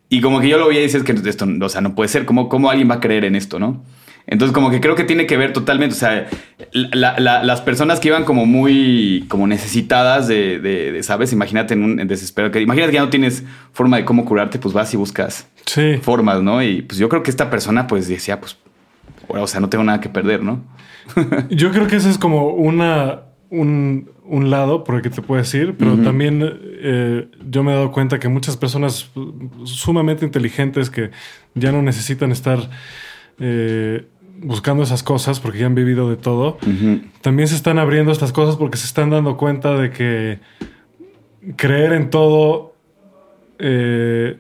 Y como que yo lo veía y decía, es que esto, o sea, no puede ser. ¿Cómo, cómo alguien va a creer en esto, no? Entonces como que creo que tiene que ver totalmente, o sea, la, la, las personas que iban como muy como necesitadas de, de, de ¿sabes? Imagínate en un en desespero, que imagínate que ya no tienes forma de cómo curarte, pues vas y buscas sí. formas, ¿no? Y pues yo creo que esta persona pues decía, pues, o sea, no tengo nada que perder, ¿no? Yo creo que ese es como una un, un lado por el que te puedes ir, pero uh-huh. también eh, yo me he dado cuenta que muchas personas sumamente inteligentes que ya no necesitan estar... Eh, buscando esas cosas porque ya han vivido de todo. Uh-huh. También se están abriendo estas cosas porque se están dando cuenta de que creer en todo eh,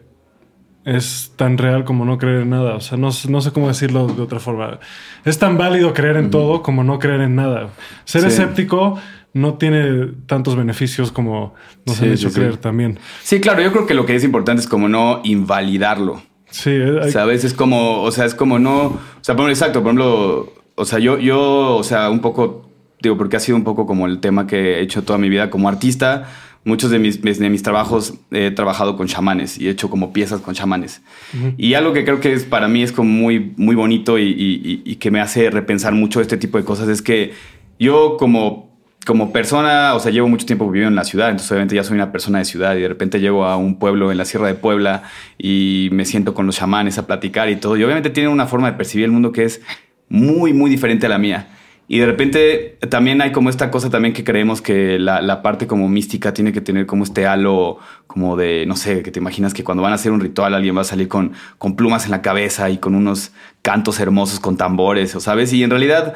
es tan real como no creer en nada. O sea, no, no sé cómo decirlo de otra forma. Es tan válido creer en uh-huh. todo como no creer en nada. Ser sí. escéptico no tiene tantos beneficios como nos sí, han hecho sí, creer sí. también. Sí, claro. Yo creo que lo que es importante es como no invalidarlo. Sí, hay... ¿sabes? Es como, o sea, es como no... O sea, por ejemplo, exacto, por ejemplo, o sea, yo, yo, o sea, un poco, digo, porque ha sido un poco como el tema que he hecho toda mi vida como artista. Muchos de mis, de mis trabajos he trabajado con chamanes y he hecho como piezas con chamanes. Uh-huh. Y algo que creo que es, para mí es como muy, muy bonito y, y, y que me hace repensar mucho este tipo de cosas es que yo como... Como persona, o sea, llevo mucho tiempo viviendo en la ciudad, entonces obviamente ya soy una persona de ciudad y de repente llego a un pueblo en la Sierra de Puebla y me siento con los chamanes a platicar y todo. Y obviamente tienen una forma de percibir el mundo que es muy, muy diferente a la mía. Y de repente también hay como esta cosa también que creemos que la, la parte como mística tiene que tener como este halo como de, no sé, que te imaginas que cuando van a hacer un ritual alguien va a salir con, con plumas en la cabeza y con unos cantos hermosos con tambores, ¿sabes? Y en realidad...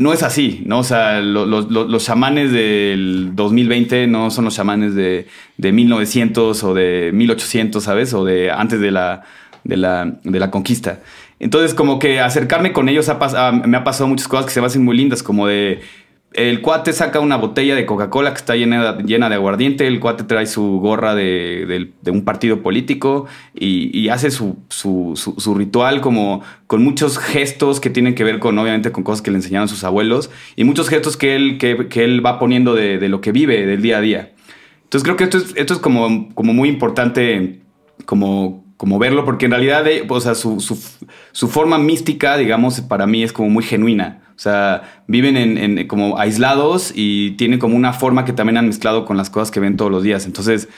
No es así, ¿no? O sea, lo, lo, lo, los chamanes del dos mil veinte no son los chamanes de, de mil novecientos o de mil ochocientos, ¿sabes? O de antes de la, de la, de la conquista. Entonces, como que acercarme con ellos ha pas- a, me ha pasado muchas cosas que se me hacen muy lindas, como de... El cuate saca una botella de Coca-Cola que está llena, llena de aguardiente. El cuate trae su gorra de, de, de un partido político y, y hace su, su, su, su ritual como con muchos gestos que tienen que ver con, obviamente, con cosas que le enseñaron sus abuelos y muchos gestos que él, que, que él va poniendo de, de lo que vive, del día a día. Entonces creo que esto es, esto es como, como muy importante como... como verlo, porque en realidad, o sea, su, su, su forma mística, digamos, para mí es como muy genuina. O sea, viven en, en como aislados y tienen como una forma que también han mezclado con las cosas que ven todos los días. Entonces,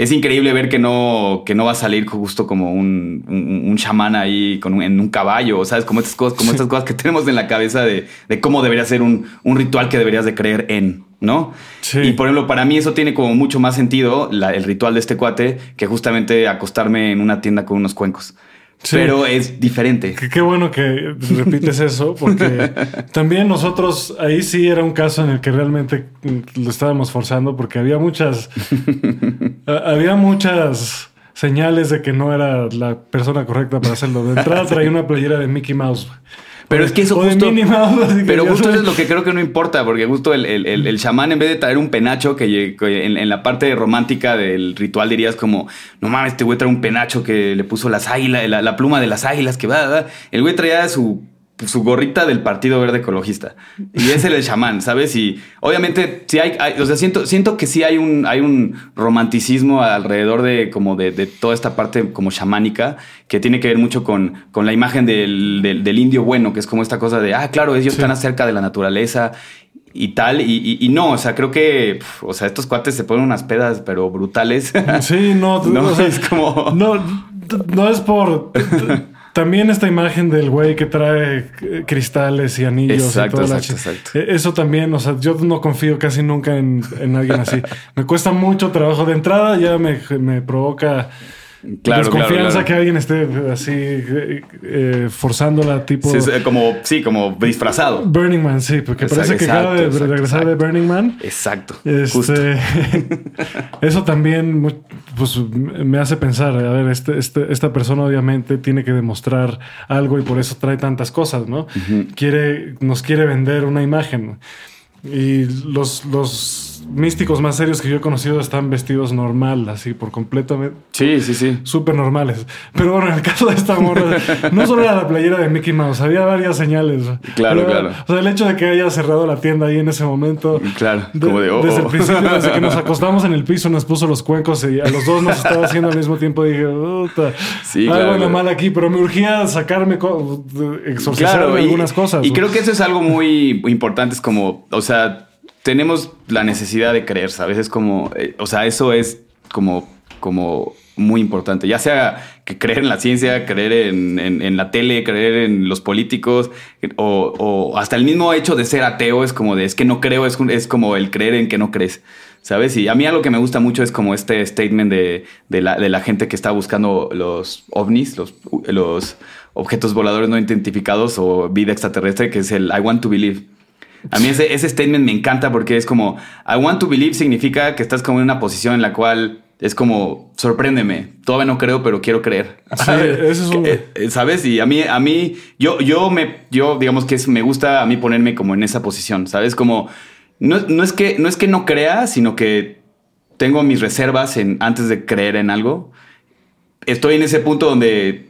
es increíble ver que no, que no va a salir justo como un, un, un chamán ahí con un, en un caballo, ¿sabes? Como estas cosas, como estas cosas que tenemos en la cabeza de, de cómo debería ser un, un ritual que deberías de creer en, ¿no? Sí. Y por ejemplo, para mí eso tiene como mucho más sentido, la, el ritual de este cuate, que justamente acostarme en una tienda con unos cuencos. Sí. Pero es diferente. Qué, qué bueno que repites eso, porque también nosotros ahí sí era un caso en el que realmente lo estábamos forzando, porque había muchas a, había muchas señales de que no era la persona correcta para hacerlo. De entrada traía una playera de Mickey Mouse. Pero es que eso justo, Mouse, pero justo soy... eso es lo que creo que no importa, porque justo el, el, el, el chamán, en vez de traer un penacho que, que en, en la parte romántica del ritual dirías como, no mames, este güey trae un penacho que le puso las águilas, la, la pluma de las águilas que va, el güey traía su, su gorrita del Partido Verde Ecologista y es el, el chamán, ¿sabes? Y obviamente sí hay, hay, o sea, siento, siento que sí hay un, hay un romanticismo alrededor de como de, de toda esta parte como chamánica, que tiene que ver mucho con, con la imagen del, del, del indio bueno, que es como esta cosa de, ah, claro, ellos sí. están cerca de la naturaleza y tal. Y, y, y no, o sea, creo que, pf, o sea, estos cuates se ponen unas pedas, pero brutales. Sí, no, no, o sea, es como... No, no es por... También esta imagen del güey que trae cristales y anillos. Exacto, y toda exacto, la... exacto. Eso también, o sea, yo no confío casi nunca en, en alguien así. Me cuesta mucho trabajo. De entrada ya me, me provoca... Claro, desconfianza claro, claro. que alguien esté así eh, eh, forzándola, tipo. Sí, como, sí, como disfrazado. Burning Man, sí, porque exacto, parece que exacto, acaba de exacto, regresar exacto. de Burning Man. Exacto. Este, justo. Eso también pues, me hace pensar: a ver, este, este, esta persona obviamente tiene que demostrar algo y por eso trae tantas cosas, ¿no? Uh-huh. Quiere, nos quiere vender una imagen. Y los, los místicos más serios que yo he conocido están vestidos normal, así por completamente. Sí, sí, sí. Súper normales. Pero bueno, en el caso de esta morra, no solo era la playera de Mickey Mouse, había varias señales. Claro, pero, claro. O sea, el hecho de que haya cerrado la tienda ahí en ese momento. Claro, de, como de oh, desde el principio, desde que nos acostamos en el piso, nos puso los cuencos y a los dos nos estaba haciendo al mismo tiempo. Dije, puta, sí, algo claro, anda mal aquí, pero me urgía sacarme, co- exorcizar claro, algunas cosas. Y creo que eso es algo muy importante, es como, o sea, O sea, tenemos la necesidad de creer, ¿sabes? Es como, eh, o sea, eso es como, como muy importante. Ya sea que creer en la ciencia, creer en, en, en la tele, creer en los políticos, o, o hasta el mismo hecho de ser ateo es como de, es que no creo, es, es como el creer en que no crees, ¿sabes? Y a mí algo que me gusta mucho es como este statement de, de, la, de la gente que está buscando los ovnis, los... los objetos voladores no identificados o vida extraterrestre, que es el I want to believe. A mí ese, ese statement me encanta porque es como I want to believe significa que estás como en una posición en la cual es como sorpréndeme, todavía no creo pero quiero creer. Sí, eso es un... ¿Sabes? Y a mí a mí yo yo me yo digamos que es, me gusta a mí ponerme como en esa posición, ¿sabes? Como no, no es que no es que no crea, sino que tengo mis reservas en antes de creer en algo. Estoy en ese punto donde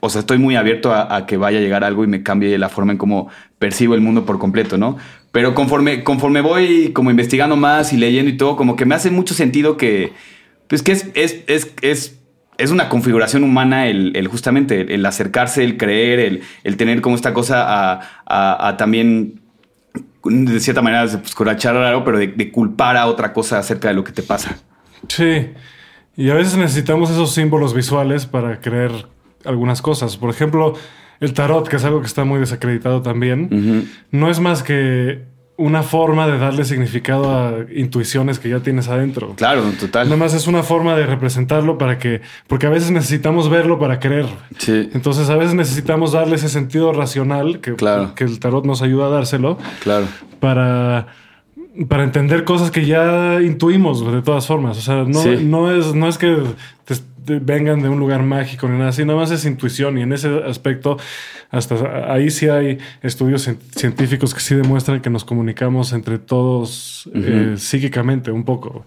o sea, estoy muy abierto a, a que vaya a llegar algo y me cambie la forma en cómo percibo el mundo por completo, ¿no? Pero conforme, conforme voy como investigando más y leyendo y todo, como que me hace mucho sentido que, pues que es, es, es, es, es una configuración humana el, el justamente el, el acercarse, el creer, el, el tener como esta cosa a, a, a también... de cierta manera, pues, corachar raro, pero de, de culpar a otra cosa acerca de lo que te pasa. Sí, y a veces necesitamos esos símbolos visuales para creer algunas cosas. Por ejemplo, el tarot, que es algo que está muy desacreditado también, uh-huh. no es más que una forma de darle significado a intuiciones que ya tienes adentro. Claro, total. Nada más es una forma de representarlo para que... Porque a veces necesitamos verlo para creer. Sí. Entonces, a veces necesitamos darle ese sentido racional que, claro. que el tarot nos ayuda a dárselo. Claro. Para... Para entender cosas que ya intuimos de todas formas. O sea, no, sí. no, es, no es que te, te vengan de un lugar mágico ni nada así. Nada más es intuición. Y en ese aspecto, hasta ahí sí hay estudios científicos que sí demuestran que nos comunicamos entre todos uh-huh. eh, psíquicamente un poco.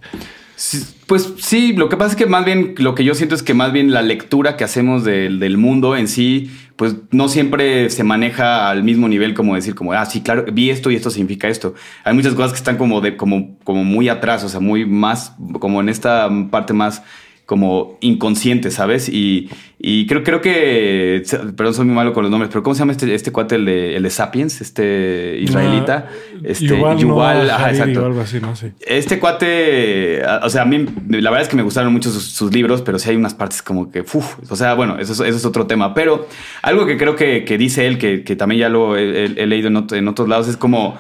Sí, pues sí, lo que pasa es que más bien lo que yo siento es que más bien la lectura que hacemos del, del mundo en sí, pues no siempre se maneja al mismo nivel como decir como, ah, sí, claro, vi esto y esto significa esto. Hay muchas cosas que están como de como, como muy atrás, o sea, muy más como en esta parte más como inconsciente, ¿sabes? Y, y creo, creo que... Perdón, soy muy malo con los nombres, pero ¿cómo se llama este, este cuate, el de, el de Sapiens? Este israelita. Uh, este, Yuval, Yuval no, ajá, exacto. Algo así, ¿no? Sí. Este cuate... O sea, a mí la verdad es que me gustaron mucho sus, sus libros, pero sí hay unas partes como que... Uf, o sea, bueno, eso, eso es otro tema. Pero algo que creo que, que dice él, que, que también ya lo he, he, he leído en, otro, en otros lados, es como...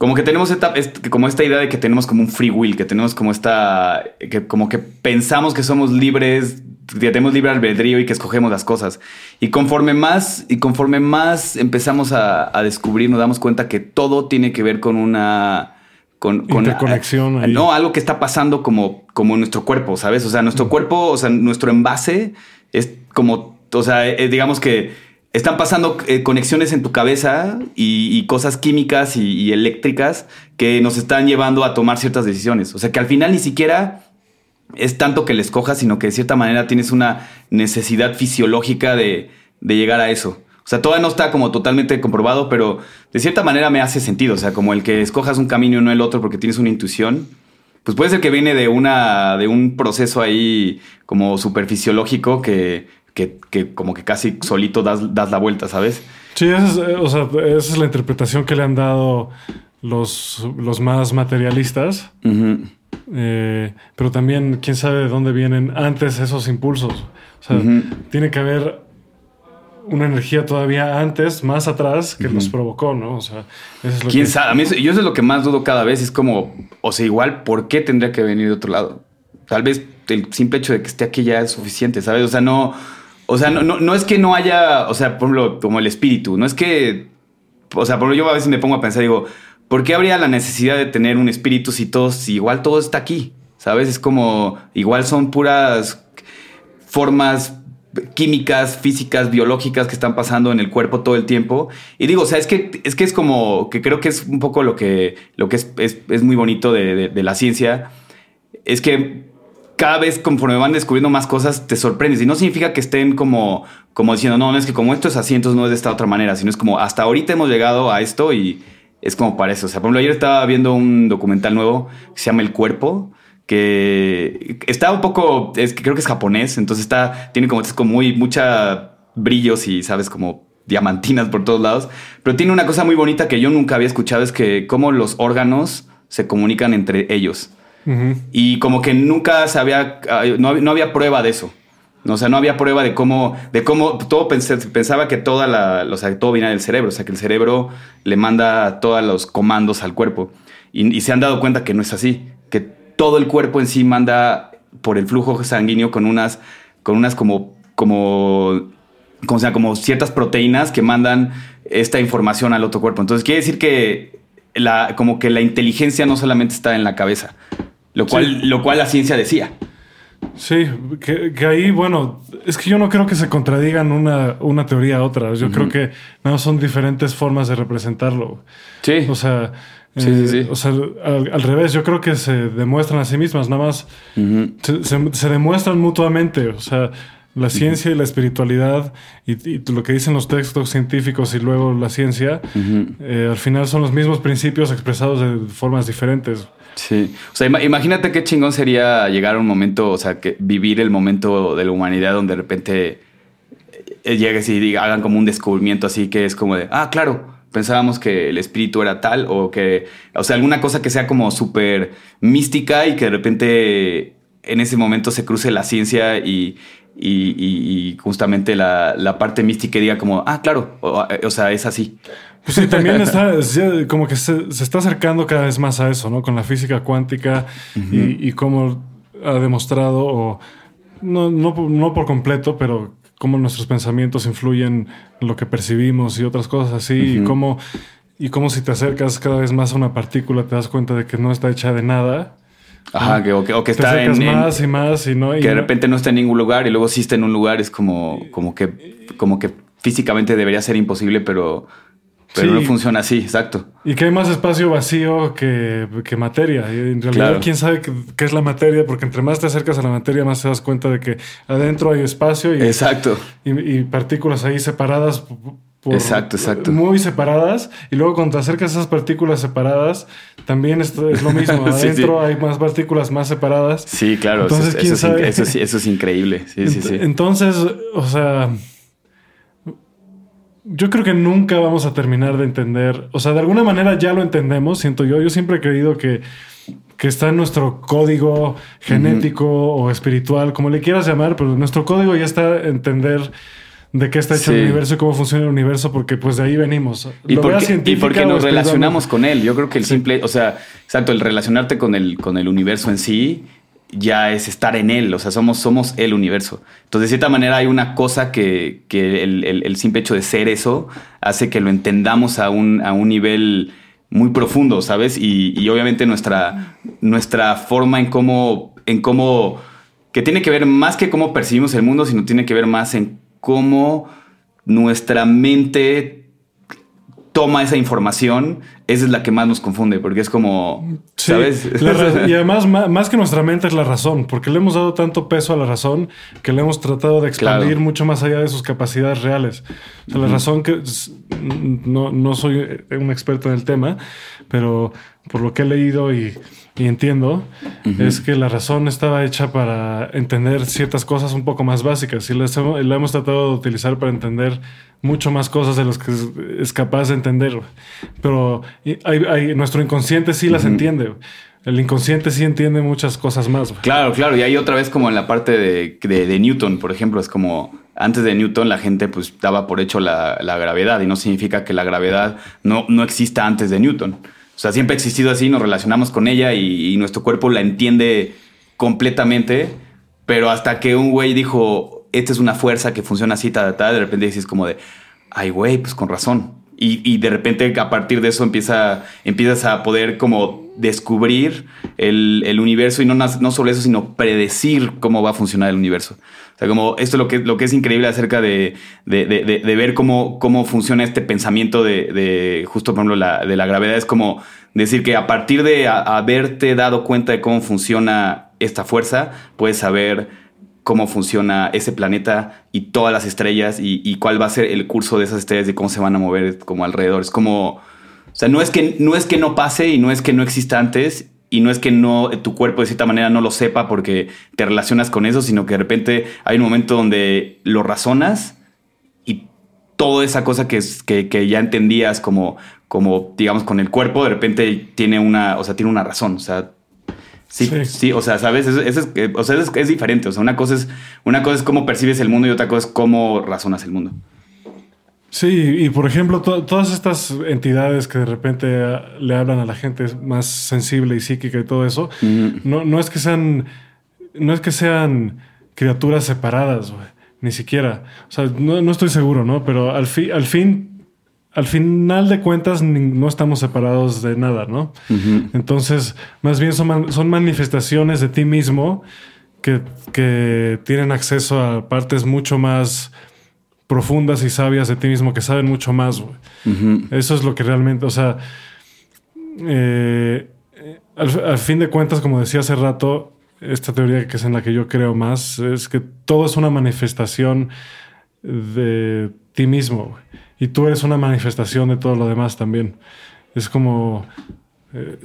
Como que tenemos esta, como esta idea de que tenemos como un free will, que tenemos como esta... Que como que pensamos que somos libres, que tenemos libre albedrío y que escogemos las cosas. Y conforme más, y conforme más empezamos a, a descubrir, nos damos cuenta que todo tiene que ver con una... Con, con Interconexión. A, ahí. No, algo que está pasando como, como nuestro cuerpo, ¿sabes? O sea, nuestro uh-huh. cuerpo, o sea, nuestro envase es como... O sea, digamos que... Están pasando eh, conexiones en tu cabeza y, y cosas químicas y, y eléctricas que nos están llevando a tomar ciertas decisiones. O sea, que al final ni siquiera es tanto que le escojas, sino que de cierta manera tienes una necesidad fisiológica de, de llegar a eso. O sea, todavía no está como totalmente comprobado, pero de cierta manera me hace sentido. O sea, como el que escojas un camino y no el otro porque tienes una intuición. Pues puede ser que viene de, una, de un proceso ahí como superfisiológico que... Que, que como que casi solito das, das la vuelta, ¿sabes? Sí, esa es, o sea, esa es la interpretación que le han dado los, los más materialistas. Uh-huh. Eh, pero también, quién sabe de dónde vienen antes esos impulsos. O sea, uh-huh. tiene que haber una energía todavía antes, más atrás, que uh-huh. los provocó, ¿no? O sea, eso es lo ¿Quién que... sabe? A mí, yo eso es lo que más dudo cada vez. Es como, o sea, igual, ¿por qué tendría que venir de otro lado? Tal vez el simple hecho de que esté aquí ya es suficiente, ¿sabes? O sea, no... O sea, no, no, no es que no haya, o sea, por ejemplo, como el espíritu, no es que, o sea, por ejemplo, yo a veces me pongo a pensar, digo, ¿por qué habría la necesidad de tener un espíritu si todos, si igual todo está aquí? ¿Sabes? Es como, igual son puras formas químicas, físicas, biológicas que están pasando en el cuerpo todo el tiempo. Y digo, o sea, es que es, que es como, que creo que es un poco lo que, lo que es, es, es muy bonito de, de, de la ciencia, es que... Cada vez conforme van descubriendo más cosas te sorprendes. Y no significa que estén como, como diciendo, no, no es que como esto es así, entonces no es de esta otra manera. Sino es como hasta ahorita hemos llegado a esto y es como para eso. O sea, por ejemplo, ayer estaba viendo un documental nuevo que se llama El Cuerpo, que está un poco, es que creo que es japonés. Entonces está, tiene como, es como muy, mucha brillos y, sabes, como diamantinas por todos lados. Pero tiene una cosa muy bonita que yo nunca había escuchado, es que cómo los órganos se comunican entre ellos. Uh-huh. Y como que nunca se había, no, no había prueba de eso. O sea, no había prueba de cómo, de cómo todo pensé, pensaba que toda la, o sea, todo viene del cerebro. O sea, que el cerebro le manda todos los comandos al cuerpo. Y, y se han dado cuenta que no es así. Que todo el cuerpo en sí manda por el flujo sanguíneo con unas, con unas como, como, como, sea, como ciertas proteínas que mandan esta información al otro cuerpo. Entonces quiere decir que la, como que la inteligencia no solamente está en la cabeza. Lo cual, sí. lo cual la ciencia decía. Sí, que, que ahí, bueno, es que yo no creo que se contradigan una, una teoría a otra. Yo uh-huh. creo que no son diferentes formas de representarlo. Sí. O sea, sí, eh, sí, sí. O sea al, al revés, yo creo que se demuestran a sí mismas, nada más uh-huh. se, se, se demuestran mutuamente. O sea, la ciencia uh-huh. y la espiritualidad y, y lo que dicen los textos científicos y luego la ciencia, uh-huh. eh, al final son los mismos principios expresados de formas diferentes. Sí, o sea, imagínate qué chingón sería llegar a un momento, o sea, que vivir el momento de la humanidad donde de repente llegues y diga, hagan como un descubrimiento así que es como de, ah, claro, pensábamos que el espíritu era tal o que, o sea, alguna cosa que sea como súper mística y que de repente en ese momento se cruce la ciencia y, y, y, y justamente la, la parte mística y diga como, ah, claro, o, o sea, es así. Pues sí, también está como que se, se está acercando cada vez más a eso, ¿no? Con la física cuántica uh-huh. y, y cómo ha demostrado, o no, no, no por completo, pero cómo nuestros pensamientos influyen en lo que percibimos y otras cosas así. Uh-huh. Y cómo, y cómo si te acercas cada vez más a una partícula te das cuenta de que no está hecha de nada. Ajá, que, o que, o que está en, en... más y más y no... Y que de repente no está en ningún lugar y luego sí está en un lugar. Es como, como, que, como que físicamente debería ser imposible, pero... Pero sí. No funciona así, exacto. Y que hay más espacio vacío que, que materia. Y en realidad, claro. ¿Quién sabe qué es la materia? Porque entre más te acercas a la materia, más te das cuenta de que adentro hay espacio. Y, exacto. Y, y partículas ahí separadas Por, exacto, exacto. Muy separadas. Y luego cuando te acercas a esas partículas separadas, también es, es lo mismo. Adentro sí, sí. hay más partículas más separadas. Sí, claro. Entonces, eso, ¿quién eso, sabe? Eso, eso es increíble. Sí, Ent- sí, sí. Entonces, o sea... Yo creo que nunca vamos a terminar de entender. O sea, de alguna manera ya lo entendemos, siento yo. Yo siempre he creído que, que está en nuestro código genético uh-huh. o espiritual, como le quieras llamar, pero nuestro código ya está a entender de qué está hecho sí. el universo y cómo funciona el universo, porque pues de ahí venimos. Y lo porque, y porque nos relacionamos con él. Yo creo que el sí. simple, o sea, exacto, el relacionarte con el, con el universo en sí ya es estar en él, o sea, somos, somos el universo. Entonces, de cierta manera, hay una cosa que, que el, el, el simple hecho de ser eso hace que lo entendamos a un, a un nivel muy profundo, ¿sabes? Y, y obviamente nuestra, nuestra forma en cómo, en cómo... que tiene que ver más que cómo percibimos el mundo, sino tiene que ver más en cómo nuestra mente toma esa información, esa es la que más nos confunde, porque es como, sí, ¿sabes? La ra- y además, más, más que nuestra mente es la razón, porque le hemos dado tanto peso a la razón que le hemos tratado de expandir claro. mucho más allá de sus capacidades reales. O sea, la uh-huh. razón que... No, no soy un experto en el tema, pero por lo que he leído y, y entiendo, uh-huh. es que la razón estaba hecha para entender ciertas cosas un poco más básicas y la hemos tratado de utilizar para entender mucho más cosas de las que es capaz de entender. Pero hay, hay, nuestro inconsciente sí las uh-huh. entiende. El inconsciente sí entiende muchas cosas más. Claro, claro. Y ahí otra vez como en la parte de, de, de Newton, por ejemplo, es como... Antes de Newton la gente pues daba por hecho la, la gravedad y no significa que la gravedad no, no exista antes de Newton. O sea, siempre ha existido así, nos relacionamos con ella y, y nuestro cuerpo la entiende completamente, pero hasta que un güey dijo, esta es una fuerza que funciona así, ta, ta, ta, de repente dices como de, ay güey, pues con razón. Y, y de repente a partir de eso empieza, empiezas a poder como descubrir el, el universo y no, no solo eso, sino predecir cómo va a funcionar el universo. O sea, como esto es lo que, lo que es increíble acerca de, de, de, de, de ver cómo, cómo funciona este pensamiento de, de justo, por ejemplo, la, de la gravedad. Es como decir que a partir de a, haberte dado cuenta de cómo funciona esta fuerza, puedes saber cómo funciona ese planeta y todas las estrellas y, y cuál va a ser el curso de esas estrellas, de cómo se van a mover como alrededor. Es como, o sea, no es que no, es que no pase y no es que no exista antes. Y no es que no tu cuerpo de cierta manera no lo sepa porque te relacionas con eso, sino que de repente hay un momento donde lo razonas y toda esa cosa que, es, que, que ya entendías como, como, digamos, con el cuerpo, de repente tiene una, o sea, tiene una razón. O sea, sí, sí, sí o sea, ¿sabes? Eso, eso es, o sea, eso es, es diferente. O sea, una cosa es, una cosa es cómo percibes el mundo y otra cosa es cómo razonas el mundo. Sí, y por ejemplo, to- todas estas entidades que de repente a- le hablan a la gente más sensible y psíquica y todo eso, mm. no, no es que sean, no es que sean criaturas separadas, wey, ni siquiera. O sea, no, no estoy seguro, ¿no? Pero al, fi- al fin, al final de cuentas, ni- no estamos separados de nada, ¿no? Mm-hmm. Entonces, más bien son, man- son manifestaciones de ti mismo que, que tienen acceso a partes mucho más profundas y sabias de ti mismo, que saben mucho más, güey. Uh-huh. Eso es lo que realmente, o sea, eh, al, al fin de cuentas, como decía hace rato, esta teoría que es en la que yo creo más, es que todo es una manifestación de ti mismo, güey. Y tú eres una manifestación de todo lo demás también. Es como... Eh,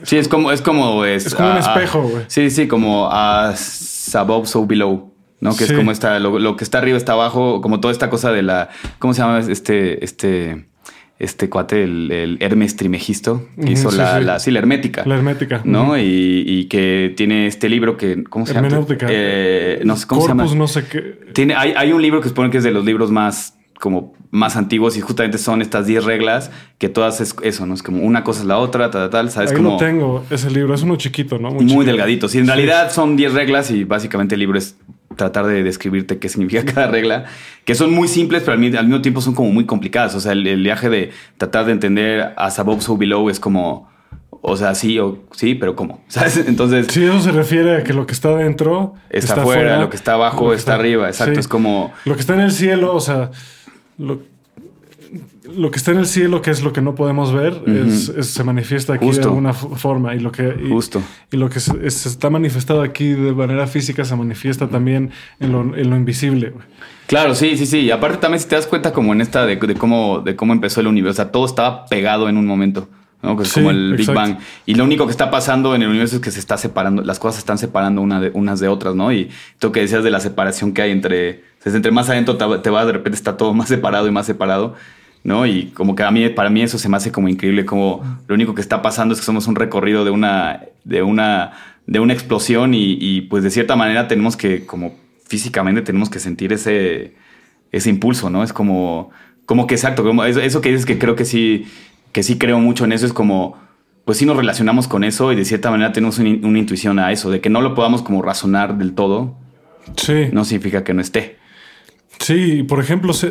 es sí, es como... Es como, es, es como uh, un espejo, güey. Uh, sí, sí, como uh, above, so below. ¿No? Que sí. Es como está, lo, lo que está arriba está abajo, como toda esta cosa de la... ¿Cómo se llama este este este cuate? El, el Hermes Trimejisto, que uh-huh, hizo sí, la, sí. la... Sí, la hermética. La hermética. ¿No? Uh-huh. Y, y que tiene este libro que... ¿Cómo se llama? Hermenéutica. Eh, no sé, ¿cómo Corpus, se llama? no sé qué. Tiene, hay, hay un libro que suponen que es de los libros más... como más antiguos y justamente son estas diez reglas que todas es eso, ¿no? Es como una cosa es la otra, tal, tal, ¿sabes? Ahí como... lo tengo, ese libro, es uno chiquito, ¿no? Muy, muy chiquito. Delgadito. Sí, en sí. realidad son diez reglas y básicamente el libro es tratar de describirte qué significa cada regla, que son muy simples, pero al mismo, al mismo tiempo son como muy complicadas. O sea, el, el viaje de tratar de entender as above, so below es como... O sea, sí, o sí, pero ¿cómo? ¿Sabes? Entonces... Sí, eso se refiere a que lo que está adentro está, está afuera, fuera, lo que está abajo que está, está arriba. Exacto, sí. Es como... Lo que está en el cielo, o sea... Lo, lo que está en el cielo, que es lo que no podemos ver, uh-huh. es, es, se manifiesta aquí Justo. de alguna forma. Y lo que, y, Justo. Y lo que se, se está manifestado aquí de manera física se manifiesta también en lo, en lo invisible. Claro, sí, sí, sí. Y aparte también si te das cuenta como en esta de, de, cómo, de cómo empezó el universo. O sea, todo estaba pegado en un momento, ¿no? Que es sí, como el Big exacto. Bang. Y lo único que está pasando en el universo es que se está separando. Las cosas se están separando una de, unas de otras, ¿no? Y tú que decías de la separación que hay entre... Desde entre más adentro te, te vas, de repente está todo más separado y más separado, ¿no? Y como que a mí, para mí eso se me hace como increíble, como lo único que está pasando es que somos un recorrido de una, de una, de una explosión y, y pues de cierta manera tenemos que, como físicamente tenemos que sentir ese, ese impulso, ¿no? Es como, como que exacto, como eso, eso que dices que creo que sí, que sí creo mucho en eso, es como, pues sí nos relacionamos con eso y de cierta manera tenemos un, una intuición a eso, de que no lo podamos como razonar del todo, sí. no significa que no esté. Sí, por ejemplo, se,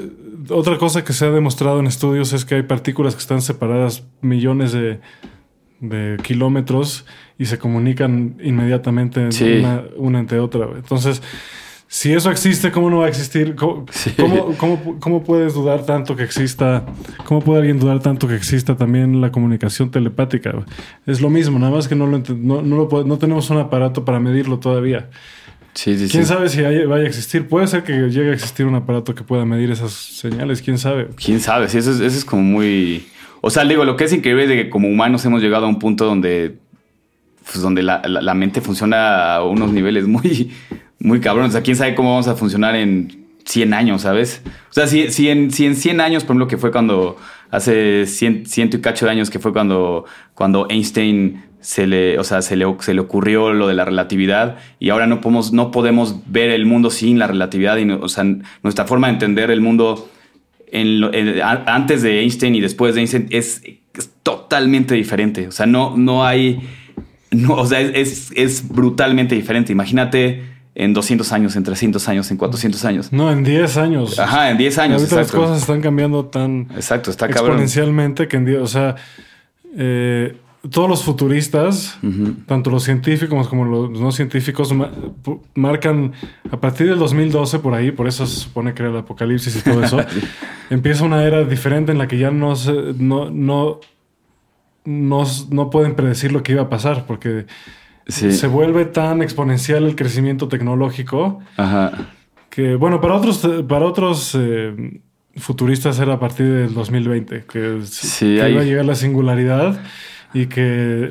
otra cosa que se ha demostrado en estudios es que hay partículas que están separadas millones de, de kilómetros y se comunican inmediatamente sí. una, una entre otra. Entonces, si eso existe, ¿cómo no va a existir? ¿Cómo, sí. ¿cómo, cómo, cómo puedes dudar tanto que exista? ¿Cómo puede alguien dudar tanto que exista también la comunicación telepática? Es lo mismo, nada más que no lo ent- no, no, lo pod- no tenemos un aparato para medirlo todavía. Sí, sí, ¿Quién sí. sabe si hay, vaya a existir? Puede ser que llegue a existir un aparato que pueda medir esas señales. ¿Quién sabe? ¿Quién sabe? Sí, eso es, eso es como muy... O sea, digo, lo que es increíble es de que como humanos hemos llegado a un punto donde, pues, donde la, la, la mente funciona a unos niveles muy, muy cabrones. O sea, ¿quién sabe cómo vamos a funcionar en cien años, sabes? O sea, si, si, en, si en cien años, por ejemplo, que fue cuando... Hace cien, ciento y cacho de años que fue cuando, cuando Einstein... Se le, o sea, se le, se le ocurrió lo de la relatividad y ahora no podemos, no podemos ver el mundo sin la relatividad. Y no, o sea, nuestra forma de entender el mundo en lo, en, a, antes de Einstein y después de Einstein es, es totalmente diferente. O sea, no, no hay... No, o sea, es, es, es brutalmente diferente. Imagínate en doscientos años, en trescientos años, en cuatrocientos años. No, en diez años. Ajá, en diez años, ahorita exacto. Las cosas están cambiando tan... Exacto, está cabrón. Exponencialmente que en diez... O sea... Eh, Todos los futuristas, uh-huh. tanto los científicos como los no científicos, ma- marcan a partir del dos mil doce por ahí, por eso se supone que era el apocalipsis y todo eso, empieza una era diferente en la que ya no, se, no, no, no, no pueden predecir lo que iba a pasar, porque sí. se vuelve tan exponencial el crecimiento tecnológico Ajá. que, bueno, para otros... Para otros eh, futuristas era a partir del dos mil veinte, que, sí, que hay... iba a llegar la singularidad y que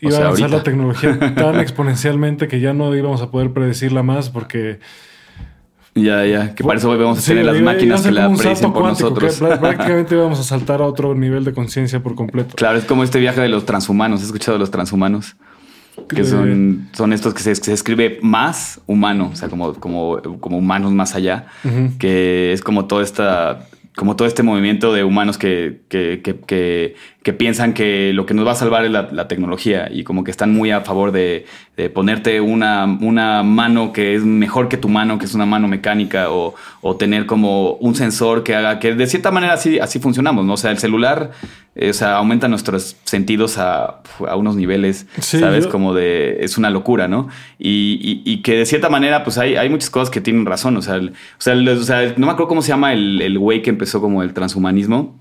iba o sea, a avanzar ahorita. La tecnología tan exponencialmente que ya no íbamos a poder predecirla más porque... Ya, ya, que para eso volvemos a sí, tener las máquinas que la predicen por cuántico, nosotros. Que prácticamente íbamos a saltar a otro nivel de conciencia por completo. Claro, es como este viaje de los transhumanos, he escuchado de los transhumanos. Que son, son estos que se, que se escribe más humano, o sea, como, como, como humanos más allá, uh-huh. que es como toda esta, como todo este movimiento de humanos que, que, que, que, que piensan que lo que nos va a salvar es la, la tecnología y como que están muy a favor de, de ponerte una, una mano que es mejor que tu mano, que es una mano mecánica, o, o tener como un sensor que haga que de cierta manera así, así funcionamos, ¿no? O sea, el celular... O sea, aumenta nuestros sentidos a, a unos niveles, sí, ¿sabes? Yo... Como de... Es una locura, ¿no? Y, y, y que de cierta manera, pues hay, hay muchas cosas que tienen razón. O sea, el, o sea, el, o sea el, no me acuerdo cómo se llama el güey el que empezó como el transhumanismo.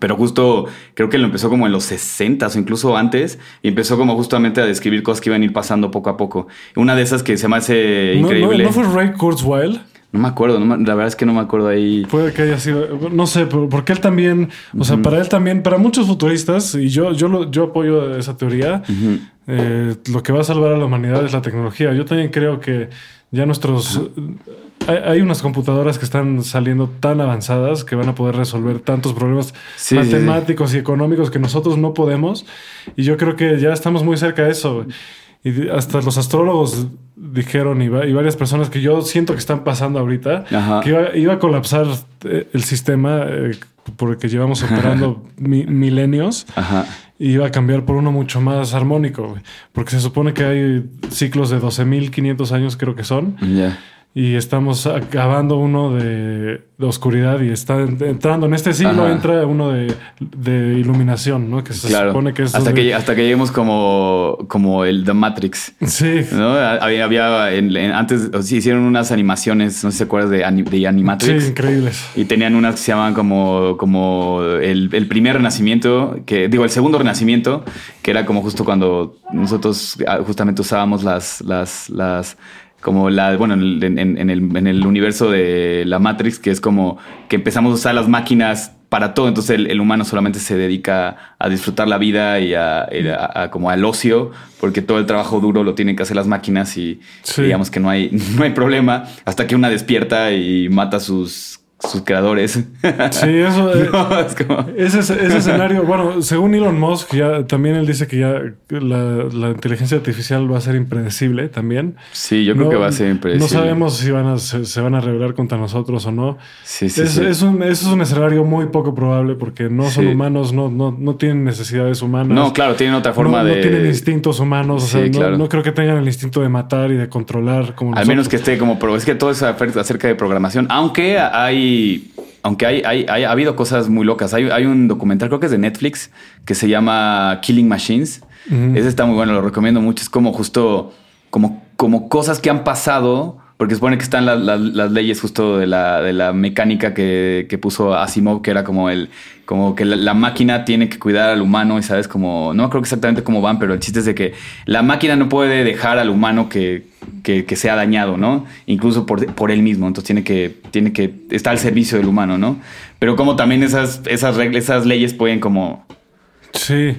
Pero justo creo que lo empezó como en los sesentas o incluso antes. Y empezó como justamente a describir cosas que iban a ir pasando poco a poco. Una de esas que se me hace no, increíble. ¿No, no fue Ray Kurzweil? No me acuerdo, no me, la verdad es que no me acuerdo ahí. Puede que haya sido, no sé, porque él también, uh-huh. o sea, para él también, para muchos futuristas, y yo yo lo, yo apoyo esa teoría, uh-huh. eh, lo que va a salvar a la humanidad es la tecnología. Yo también creo que ya nuestros... Uh-huh. Hay, hay unas computadoras que están saliendo tan avanzadas que van a poder resolver tantos problemas sí, matemáticos sí, sí. y económicos que nosotros no podemos. Y yo creo que ya estamos muy cerca de eso. Y hasta los astrólogos dijeron, y, va, y varias personas que yo siento que están pasando ahorita, Ajá. que iba, iba a colapsar el sistema eh, porque llevamos operando mi, milenios Ajá. y iba a cambiar por uno mucho más armónico. Porque se supone que hay ciclos de doce mil quinientos años, creo que son, yeah. y estamos acabando uno de, de oscuridad y está entrando en este siglo. Ajá. Entra uno de, de iluminación, ¿no? Que se claro. supone que es hasta de... que hasta que lleguemos como como el The Matrix. Sí. ¿No? Había, había en, en, antes sí, hicieron unas animaciones, no sé si se acuerdas de, de Animatrix. Sí, increíbles. Y tenían unas que se llamaban como como el, el primer renacimiento, que digo el segundo renacimiento, que era como justo cuando nosotros justamente usábamos las las las como la, bueno, en, en, en, el, en el universo de la Matrix, que es como que empezamos a usar las máquinas para todo. Entonces el, el humano solamente se dedica a disfrutar la vida y a, a, a como al ocio, porque todo el trabajo duro lo tienen que hacer las máquinas y sí. digamos que no hay, no hay problema hasta que una despierta y mata a sus, sus creadores. Sí, eso es, no, es como... ese, ese escenario. Bueno, según Elon Musk, ya también él dice que ya la, la inteligencia artificial va a ser impredecible también. Sí, yo creo no, que va a ser impredecible. No sabemos si van a, se, se van a rebelar contra nosotros o no. Sí, sí, es, sí. Es un, eso es un escenario muy poco probable porque no son sí. humanos, no, no, no tienen necesidades humanas. No, claro, tienen otra forma no, de... No tienen instintos humanos. Sí, o sea, claro. no, no creo que tengan el instinto de matar y de controlar. Como al menos que esté como... Pero es que todo es acerca de programación, aunque hay... Aunque hay, hay, hay, ha habido cosas muy locas. Hay, hay un documental, creo que es de Netflix, que se llama Killing Machines. Uh-huh. Ese está muy bueno, lo recomiendo mucho. Es como justo como, como cosas que han pasado, porque supone que están la, la, las leyes justo de la, de la mecánica que, que puso Asimov, que era como el como que la, la máquina tiene que cuidar al humano y sabes como no creo que exactamente cómo van, pero el chiste es de que la máquina no puede dejar al humano que que, que sea dañado, ¿no? Incluso por, por él mismo, entonces tiene que tiene que estar al servicio del humano, ¿no? Pero como también esas esas reglas, esas leyes pueden como sí,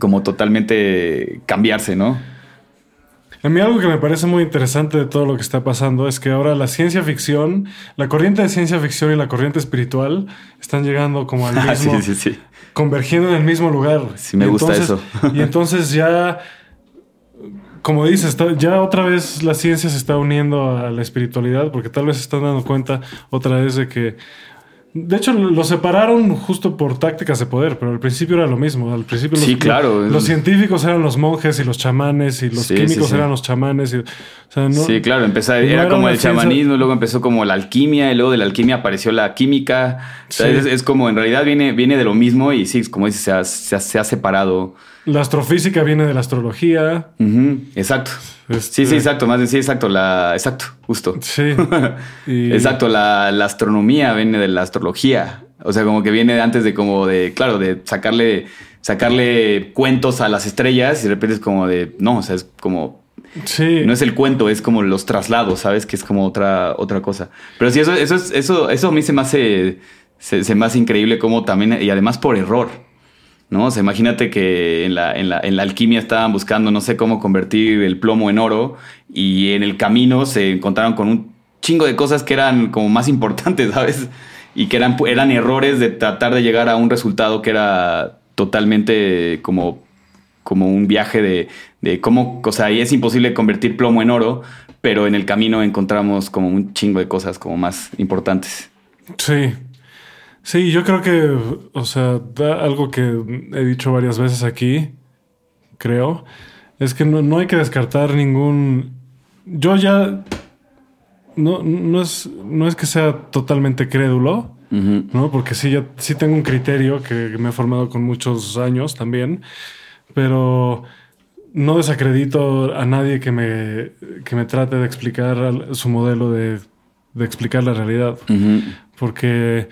como totalmente cambiarse, ¿no? A mí algo que me parece muy interesante de todo lo que está pasando es que ahora la ciencia ficción, la corriente de ciencia ficción y la corriente espiritual están llegando como al mismo... Ah, sí, sí, sí. Convergiendo en el mismo lugar. Sí, me y gusta entonces, eso. Y entonces ya, como dices, ya otra vez la ciencia se está uniendo a la espiritualidad porque tal vez se están dando cuenta otra vez de que... De hecho, lo separaron justo por tácticas de poder, pero al principio era lo mismo. Al principio sí, los, claro. los científicos eran los monjes y los chamanes y los sí, químicos sí, sí. eran los chamanes. Y, o sea, no, sí, claro. Empezó, no era como el ciencia... chamanismo, luego empezó como la alquimia y luego de la alquimia apareció la química. Sí. O sea, es, es como en realidad viene, viene de lo mismo y sí, como dices, se ha, se ha, se ha separado. La astrofísica viene de la astrología. Uh-huh. Exacto. Este... Sí, sí, exacto. Más bien, sí, exacto. La... Exacto, justo. Sí. Y... Exacto. La, la astronomía viene de la astrología. O sea, como que viene antes de como de... Claro, de sacarle sacarle cuentos a las estrellas y de repente es como de... No, o sea, es como... Sí. No es el cuento, es como los traslados, ¿sabes? Que es como otra, otra cosa. Pero sí, eso, eso, es, eso, eso a mí se me hace... Se, se me hace increíble como también... Y además por error. ¿No? O sea, imagínate que en la, en, la, en la alquimia estaban buscando, no sé cómo convertir el plomo en oro y en el camino se encontraron con un chingo de cosas que eran como más importantes, ¿sabes? Y que eran, eran errores de tratar de llegar a un resultado que era totalmente como, como un viaje de, de cómo, o sea, y es imposible convertir plomo en oro, pero en el camino encontramos como un chingo de cosas como más importantes. Sí. Sí, yo creo que, o sea, algo que he dicho varias veces aquí, creo, es que no, no hay que descartar ningún... Yo ya... No, no, es, no es que sea totalmente crédulo, uh-huh. ¿no? Porque sí, ya, sí tengo un criterio que me he formado con muchos años también, pero no desacredito a nadie que me, que me trate de explicar su modelo de, de explicar la realidad. Uh-huh. Porque...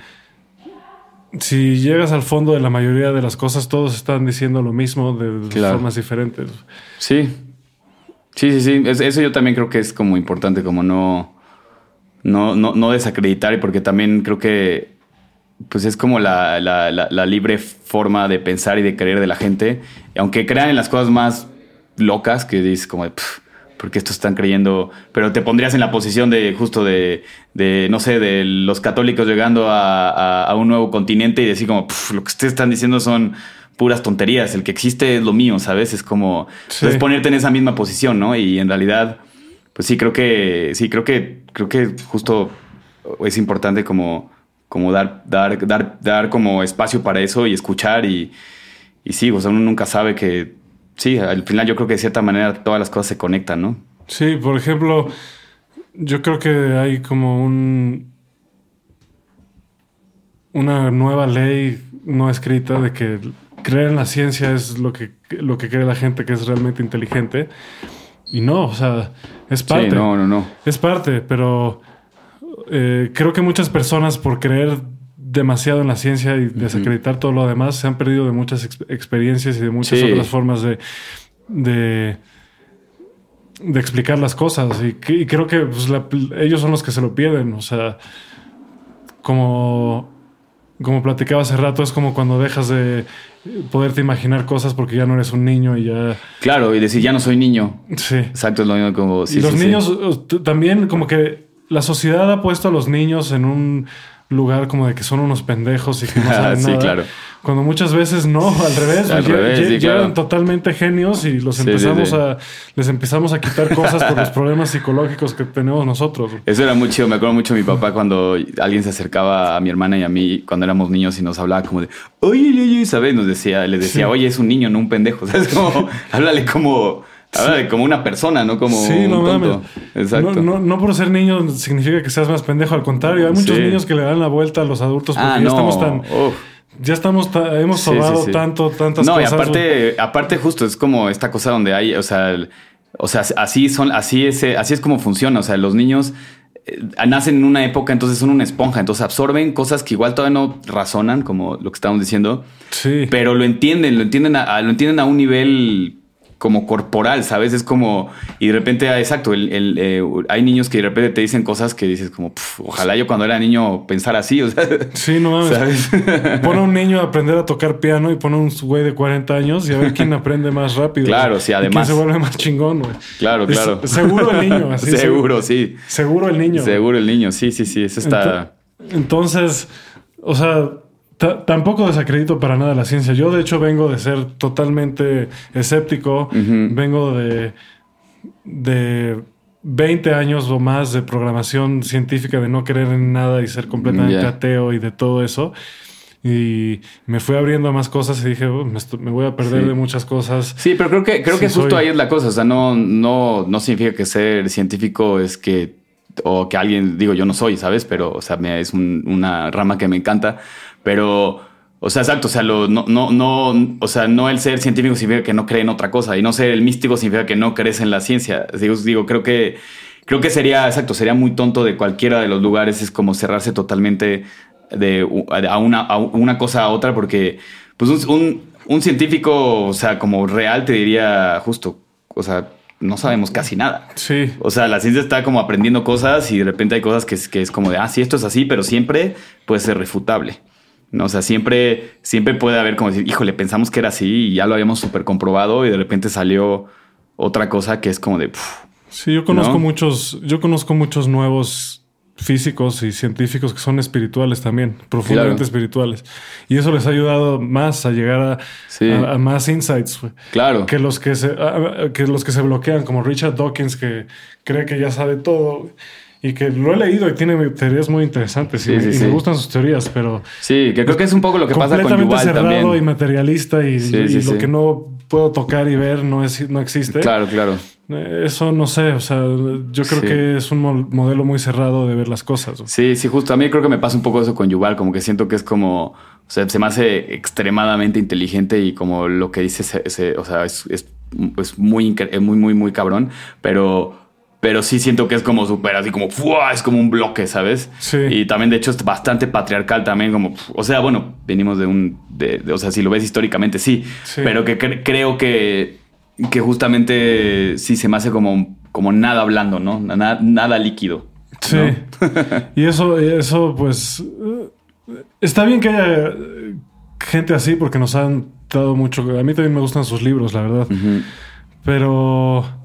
Si llegas al fondo de la mayoría de las cosas, todos están diciendo lo mismo de claro. formas diferentes. Sí. Sí, sí, sí. Es, eso yo también creo que es como importante, como no, no, no, no desacreditar, porque también creo que pues es como la, la, la, la libre forma de pensar y de creer de la gente. Y aunque crean en las cosas más locas, que dices como... Pff, porque estos están creyendo... Pero te pondrías en la posición de justo de... de no sé, de los católicos llegando a, a, a un nuevo continente y decir como... Lo que ustedes están diciendo son puras tonterías. El que existe es lo mío, ¿sabes? Es como... Sí. Pues ponerte en esa misma posición, ¿no? Y en realidad... Pues sí, creo que... Sí, creo que... Creo que justo es importante como... Como dar... Dar, dar, dar como espacio para eso y escuchar y... Y sí, o sea, uno nunca sabe que... Sí, al final yo creo que de cierta manera todas las cosas se conectan, ¿no? Sí, por ejemplo, Yo creo que hay como un una nueva ley no escrita de que creer en la ciencia es lo que, lo que cree la gente que es realmente inteligente. Y no, o sea, es parte. Sí, no, no, no. Es parte, pero eh, creo que muchas personas por creer demasiado en la ciencia y desacreditar uh-huh. todo lo demás se han perdido de muchas ex- experiencias y de muchas sí. otras formas de... de de explicar las cosas y, que, y creo que pues, la, ellos son los que se lo pierden. O sea, como como platicaba hace rato, es como cuando dejas de poderte imaginar cosas porque ya no eres un niño y ya... Claro, y decir ya no soy niño. Sí. Exacto, es lo mismo como... Sí, y los sí, niños sí. también como que la sociedad ha puesto a los niños en un lugar como de que son unos pendejos y que no saben sí, nada. Claro. Cuando muchas veces no, al revés. Al ya, revés, ya, sí, ya claro. eran totalmente genios y los empezamos sí, sí, sí. a les empezamos a quitar cosas por los problemas psicológicos que tenemos nosotros. Eso era muy chido. Me acuerdo mucho de mi papá cuando alguien se acercaba a mi hermana y a mí cuando éramos niños y nos hablaba como de oye, oye, oye, ¿sabes? Nos decía, les decía, sí. oye, es un niño, no un pendejo. ¿Sabes? Como, háblale como... Háblale sí. como una persona, no como sí, un no, tonto. Exacto. No, no, no por ser niño significa que seas más pendejo. Al contrario, hay muchos sí. niños que le dan la vuelta a los adultos porque ah, no. ya estamos tan... Uf. Ya estamos, ta- hemos sobrado sí, sí, sí. tanto, tantas no, cosas. No, y aparte, aparte justo es como esta cosa donde hay, o sea, el, o sea, así son, así es, así es como funciona. O sea, los niños eh, nacen en una época, entonces son una esponja, entonces absorben cosas que igual todavía no razonan, como lo que estábamos diciendo. Sí. Pero lo entienden, lo entienden, a, a, lo entienden a un nivel como corporal, ¿sabes? Es como... Y de repente, exacto, el, el, eh, hay niños que de repente te dicen cosas que dices como... Ojalá yo cuando era niño pensara así, o sea... Sí, no mames. ¿Sabes? Pon a un niño a aprender a tocar piano y pon a un güey de cuarenta años y a ver quién aprende más rápido. Claro, o sea, sí, además. ¿Quién se vuelve más chingón, güey? Claro, claro. Es, seguro el niño. Así, seguro, seguro, sí. Seguro el niño. Seguro el niño, sí, sí, sí. Eso está... Entonces, o sea... T- tampoco desacredito para nada la ciencia. Yo, de hecho, vengo de ser totalmente escéptico. Uh-huh. Vengo de, de veinte años o más de programación científica, de no creer en nada y ser completamente yeah. ateo y de todo eso. Y me fui abriendo a más cosas y dije, oh, me, estoy, me voy a perder sí. de muchas cosas. Sí, pero creo que, creo sí, que justo soy... ahí es la cosa. O sea, no, no, no significa que ser científico es que... O que alguien... Digo, yo no soy, ¿sabes? Pero, o sea, me, es un, una rama que me encanta... Pero, o sea, exacto, o sea, lo, no, no, no, o sea, no el ser científico significa que no cree en otra cosa y no ser el místico significa que no crees en la ciencia. Digo, digo, creo que, creo que sería, exacto, sería muy tonto de cualquiera de los lugares, es como cerrarse totalmente de, a, una, a una cosa a otra, porque pues un, un, un científico, o sea, como real te diría justo, o sea, no sabemos casi nada. Sí. O sea, la ciencia está como aprendiendo cosas y de repente hay cosas que, que es como de, ah, sí, esto es así, pero siempre puede ser refutable. No, o sea, siempre, siempre puede haber como decir, híjole, pensamos que era así y ya lo habíamos súper comprobado y de repente salió otra cosa que es como de... Puf, sí, yo conozco, ¿no? muchos, yo conozco muchos nuevos físicos y científicos que son espirituales también, profundamente claro. espirituales. Y eso les ha ayudado más a llegar a, sí. a, a más insights. Claro. Que los que, se, a, que los que se bloquean, como Richard Dawkins, que cree que ya sabe todo... Y que lo he leído y tiene teorías muy interesantes sí, y, sí, y sí. me gustan sus teorías, pero... Sí, que creo que es un poco lo que pasa con Yuval también. Completamente cerrado y materialista y, sí, y, sí, y sí. lo que no puedo tocar y ver no, es, no existe. Claro, claro. Eso no sé, o sea, yo creo sí. que es un modelo muy cerrado de ver las cosas. Sí, sí, justo. A mí creo que me pasa un poco eso con Yuval, como que siento que es como... O sea, se me hace extremadamente inteligente y como lo que dice, se, se, o sea, es, es, es muy, muy, muy, muy cabrón, pero... Pero sí siento que es como súper así como... ¡Fua! Es como un bloque, ¿sabes? Sí. Y también, de hecho, es bastante patriarcal también. Como, o sea, bueno, venimos de un... De, de, o sea, si lo ves históricamente, sí. sí. Pero que cre- creo que, que justamente sí se me hace como, como nada blando, ¿no? Nada, nada líquido. Sí. ¿No? Y eso, eso, pues... Está bien que haya gente así porque nos han dado mucho... A mí también me gustan sus libros, la verdad. Uh-huh. Pero...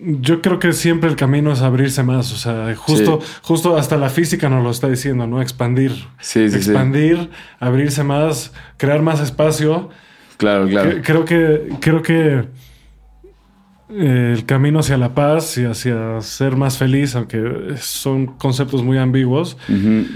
Yo creo que siempre el camino es abrirse más. O sea, justo, sí. justo hasta la física nos lo está diciendo, ¿no? Expandir. Sí, sí, Expandir, sí. abrirse más, crear más espacio. Claro, claro. Creo que, creo que el camino hacia la paz y hacia ser más feliz, aunque son conceptos muy ambiguos, uh-huh.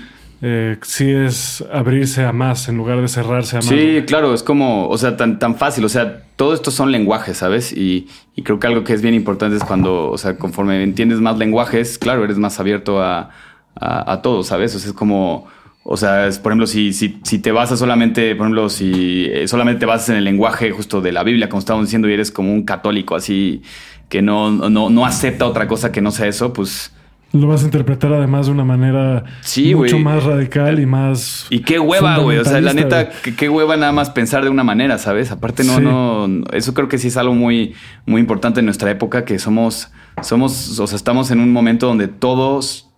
eh, sí es abrirse a más en lugar de cerrarse a más. Sí, claro, es como, o sea, tan, tan fácil, o sea, todo esto son lenguajes, ¿sabes? Y, y creo que algo que es bien importante es cuando, o sea, conforme entiendes más lenguajes, claro, eres más abierto a, a, a todo, ¿sabes? O sea, es como... O sea, es, por ejemplo, si, si, si te basas solamente, por ejemplo, si eh, solamente te basas en el lenguaje justo de la Biblia, como estábamos diciendo, y eres como un católico así que no, no, no acepta otra cosa que no sea eso, pues... Lo vas a interpretar además de una manera sí, mucho wey. más radical y más... Y qué hueva, güey. O sea, la neta, qué, qué hueva nada más pensar de una manera, ¿sabes? Aparte no, sí. no... Eso creo que sí es algo muy, muy importante en nuestra época, que somos... somos, o sea, estamos en un momento donde todos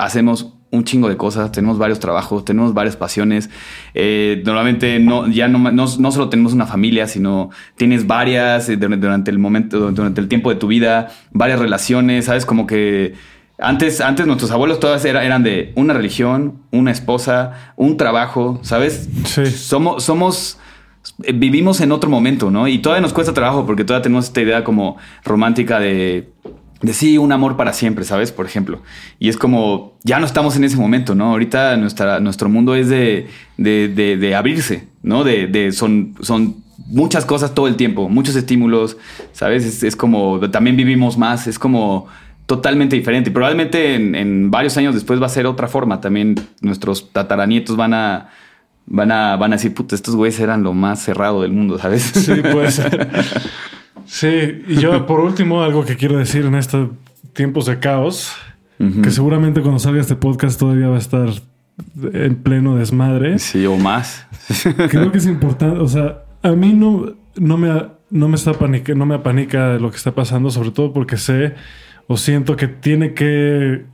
hacemos... un chingo de cosas, tenemos varios trabajos, tenemos varias pasiones. Eh, normalmente no, ya no, no, no solo tenemos una familia, sino tienes varias eh, durante el momento, durante el tiempo de tu vida, varias relaciones, ¿sabes? Como que antes, antes nuestros abuelos todas era, eran de una religión, una esposa, un trabajo, ¿sabes? Sí. Somos, somos, eh, vivimos en otro momento, ¿no? Y todavía nos cuesta trabajo porque todavía tenemos esta idea como romántica de... De sí, un amor para siempre, ¿sabes? Por ejemplo. Y es como, ya no estamos en ese momento, ¿no? Ahorita nuestra, nuestro mundo es de, de, de, de abrirse, ¿no? De, de son, son muchas cosas todo el tiempo, muchos estímulos, ¿sabes? Es, es como, también vivimos más, es como totalmente diferente. Y probablemente en, en varios años después va a ser otra forma. También nuestros tataranietos van a... Van a, van a decir, puta, estos güeyes eran lo más cerrado del mundo, ¿sabes? Sí, puede ser. Sí, y yo por último, algo que quiero decir en estos tiempos de caos, uh-huh. que seguramente cuando salga este podcast todavía va a estar en pleno desmadre. Sí, o más. Creo que es importante, o sea, a mí no, no, me, no, me, está panica, no me apanica lo que está pasando, sobre todo porque sé o siento que tiene que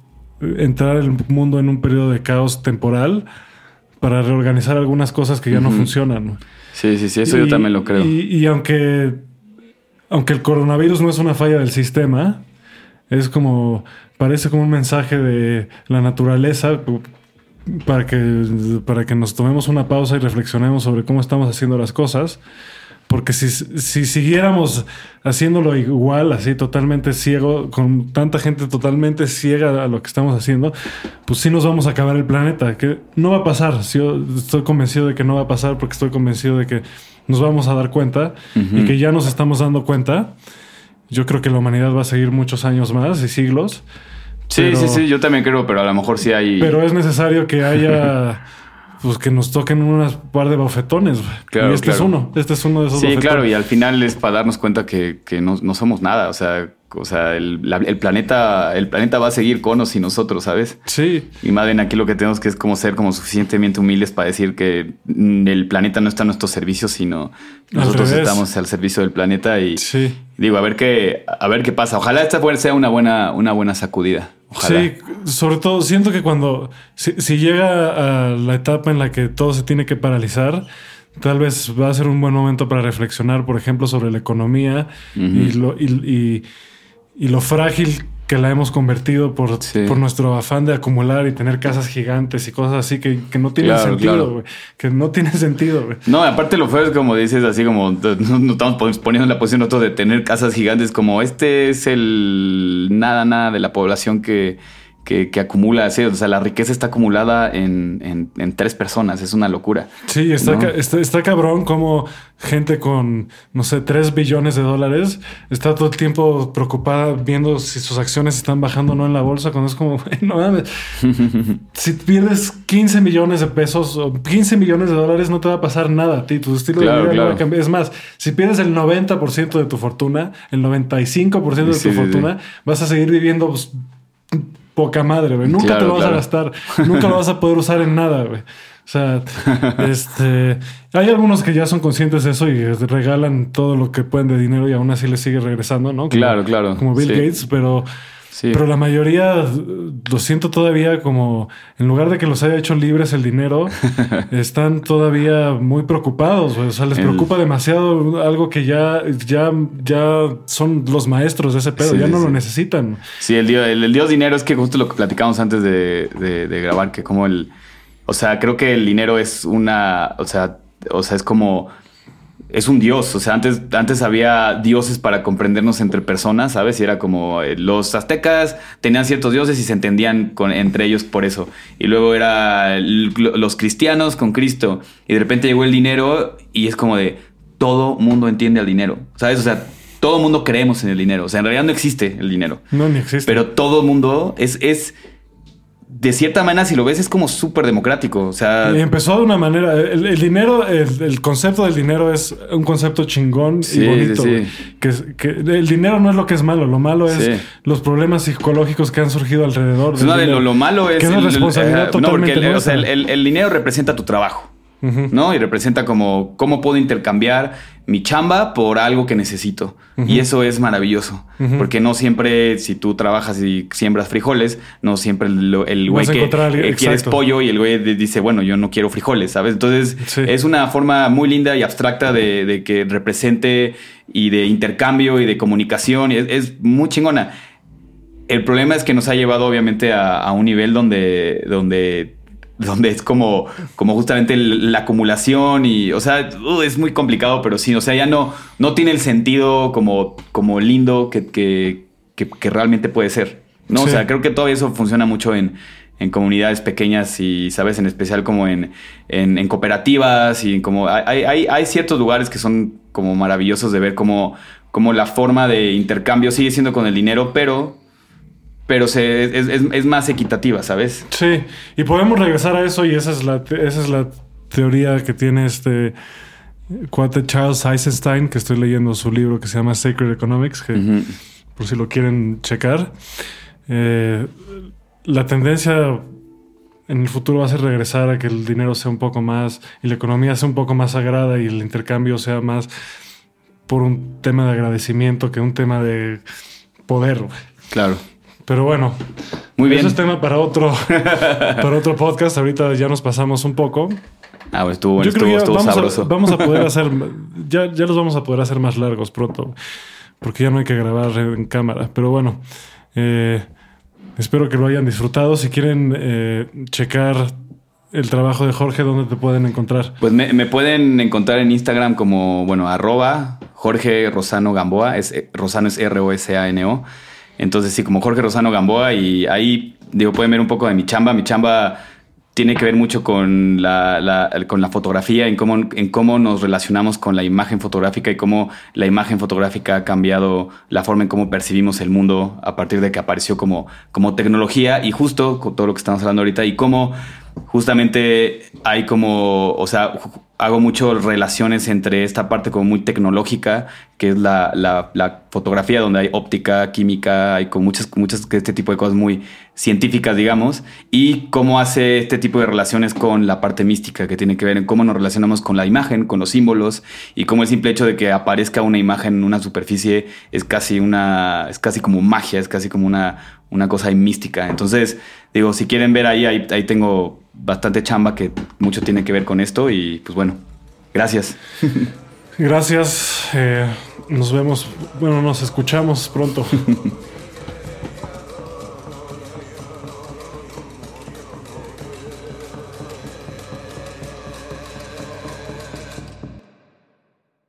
entrar el mundo en un periodo de caos temporal para reorganizar algunas cosas que ya uh-huh. no funcionan. Sí, sí, sí, eso y, yo también lo creo. Y, y aunque... Aunque el coronavirus no es una falla del sistema, es como... Parece como un mensaje de la naturaleza para que, para que nos tomemos una pausa y reflexionemos sobre cómo estamos haciendo las cosas. Porque si, si siguiéramos haciéndolo igual, así totalmente ciego, con tanta gente totalmente ciega a lo que estamos haciendo, pues sí nos vamos a acabar el planeta. Que no va a pasar. Yo estoy convencido de que no va a pasar porque estoy convencido de que nos vamos a dar cuenta uh-huh. y que ya nos estamos dando cuenta. Yo creo que la humanidad va a seguir muchos años más y siglos. Sí, pero, sí, sí, yo también creo, pero a lo mejor sí hay... Pero es necesario que haya... Pues que nos toquen unas par de bofetones. Claro, y este claro. es uno. Este es uno de esos sí, bofetones. Sí, claro. Y al final es para darnos cuenta que, que no, no somos nada. O sea, o sea el, la, el, planeta, el planeta va a seguir con o sin nosotros, ¿sabes? Sí. Y más bien aquí lo que tenemos que es como ser como suficientemente humildes para decir que el planeta no está a nuestro servicio, sino nosotros al estamos al servicio del planeta. Y sí. digo, a ver qué, a ver qué pasa. Ojalá esta pueda ser una buena, una buena sacudida. Ojalá. Sí, sobre todo siento que cuando si, si llega a la etapa en la que todo se tiene que paralizar, tal vez va a ser un buen momento para reflexionar, por ejemplo, sobre la economía uh-huh. y, lo, y, y, y lo frágil que la hemos convertido por, sí. por nuestro afán de acumular y tener casas gigantes y cosas así que, que no tienen claro, sentido, claro. que no tienen sentido. Wey. No, aparte lo feo es como dices, así como nos no estamos poniendo en la posición nosotros de tener casas gigantes, como este es el nada, nada de la población que, que, que acumula así. O sea, la riqueza está acumulada en, en, en tres personas. Es una locura. Sí, está, ¿no? ca- está, está cabrón como gente con, no sé, tres billones de dólares está todo el tiempo preocupada viendo si sus acciones están bajando o no en la bolsa. Cuando es como, no mames, si pierdes quince millones de pesos o quince millones de dólares, no te va a pasar nada a ti. Tu estilo claro, de vida claro. no va a cambiar. Es más, si pierdes el noventa por ciento de tu fortuna, el noventa y cinco por ciento de sí, tu sí, fortuna, sí. vas a seguir viviendo... Pues, poca madre, güey. Nunca claro, te lo vas claro. a gastar. Nunca lo vas a poder usar en nada, güey. O sea, este... Hay algunos que ya son conscientes de eso y regalan todo lo que pueden de dinero y aún así les sigue regresando, ¿no? Como, claro, claro. Como Bill sí. Gates, pero... Sí. Pero la mayoría lo siento todavía como... En lugar de que los haya hecho libres el dinero, están todavía muy preocupados, güey. O sea, les el... preocupa demasiado algo que ya, ya, ya son los maestros de ese pedo. Sí, ya no sí. lo necesitan. Sí, el dios, el, el dios dinero es que justo lo que platicamos antes de, de, de grabar, que como el... O sea, creo que el dinero es una... O sea, o sea es como... es un dios. O sea, antes, antes había dioses para comprendernos entre personas, ¿sabes? Y era como eh, los aztecas tenían ciertos dioses y se entendían con, entre ellos por eso. Y luego era l- los cristianos con Cristo. Y de repente llegó el dinero y es como de todo mundo entiende al dinero, ¿sabes? O sea, todo mundo creemos en el dinero. O sea, en realidad no existe el dinero. No, ni existe. Pero todo mundo es... es de cierta manera, si lo ves, es como súper democrático. O sea... Y empezó de una manera... El, el dinero, el, el concepto del dinero es un concepto chingón sí, y bonito. Sí, sí. Que, que el dinero no es lo que es malo. Lo malo es sí. los problemas psicológicos que han surgido alrededor. Del no, lo, lo malo es... Que es una responsabilidad el, totalmente no, el, o sea, el, el, el dinero representa tu trabajo, uh-huh. ¿no? Y representa como... ¿Cómo puedo intercambiar mi chamba por algo que necesito? Uh-huh. Y eso es maravilloso. Uh-huh. Porque no siempre, si tú trabajas y siembras frijoles, no siempre el, el güey que eh, quieres pollo y el güey dice, bueno, yo no quiero frijoles, ¿sabes? Entonces, sí. es una forma muy linda y abstracta de, de que represente y de intercambio y de comunicación. Y es, es muy chingona. El problema es que nos ha llevado, obviamente, a, a un nivel donde... donde Donde es como, como justamente la acumulación y, o sea, uh, es muy complicado, pero sí, o sea, ya no, no tiene el sentido como, como lindo que, que, que, que realmente puede ser, ¿no? Sí. O sea, creo que todavía eso funciona mucho en, en comunidades pequeñas y, ¿sabes? En especial como en, en, en cooperativas y como hay, hay, hay ciertos lugares que son como maravillosos de ver como, como la forma de intercambio sigue siendo con el dinero, pero... Pero se, es, es, es más equitativa, ¿sabes? Sí, y podemos regresar a eso y esa es la, te, esa es la teoría que tiene este cuate Charles Eisenstein, que estoy leyendo su libro que se llama Sacred Economics, que uh-huh. por si lo quieren checar. Eh, la tendencia en el futuro va a ser regresar a que el dinero sea un poco más, y la economía sea un poco más sagrada y el intercambio sea más por un tema de agradecimiento que un tema de poder. Claro. Pero bueno, muy bien. Eso es tema para otro, para otro podcast. Ahorita ya nos pasamos un poco. Ah, pues estuvo bueno, estuvo, estuvo vamos sabroso. A, vamos a poder hacer, ya, ya los vamos a poder hacer más largos pronto, porque ya no hay que grabar en cámara. Pero bueno, eh, espero que lo hayan disfrutado. Si quieren eh, checar el trabajo de Jorge, ¿dónde te pueden encontrar? Pues me, me pueden encontrar en Instagram como, bueno, arroba Jorge Rosano Gamboa. Es, Rosano es R O S A N O. Entonces, sí, como Jorge Rosano Gamboa, y ahí, digo, pueden ver un poco de mi chamba. Mi chamba tiene que ver mucho con la, la, con la fotografía, en cómo, en cómo nos relacionamos con la imagen fotográfica y cómo la imagen fotográfica ha cambiado la forma en cómo percibimos el mundo a partir de que apareció como, como tecnología y justo con todo lo que estamos hablando ahorita y cómo justamente hay como, o sea, hago mucho relaciones entre esta parte como muy tecnológica, que es la, la, la fotografía, donde hay óptica, química, hay con muchas, muchas, este tipo de cosas muy científicas, digamos, y cómo hace este tipo de relaciones con la parte mística, que tiene que ver en cómo nos relacionamos con la imagen, con los símbolos, y cómo el simple hecho de que aparezca una imagen en una superficie es casi una, es casi como magia, es casi como una, una cosa mística. Entonces, digo, si quieren ver ahí, ahí, ahí tengo bastante chamba que mucho tiene que ver con esto y pues bueno, gracias. Gracias, eh, nos vemos, bueno, nos escuchamos pronto.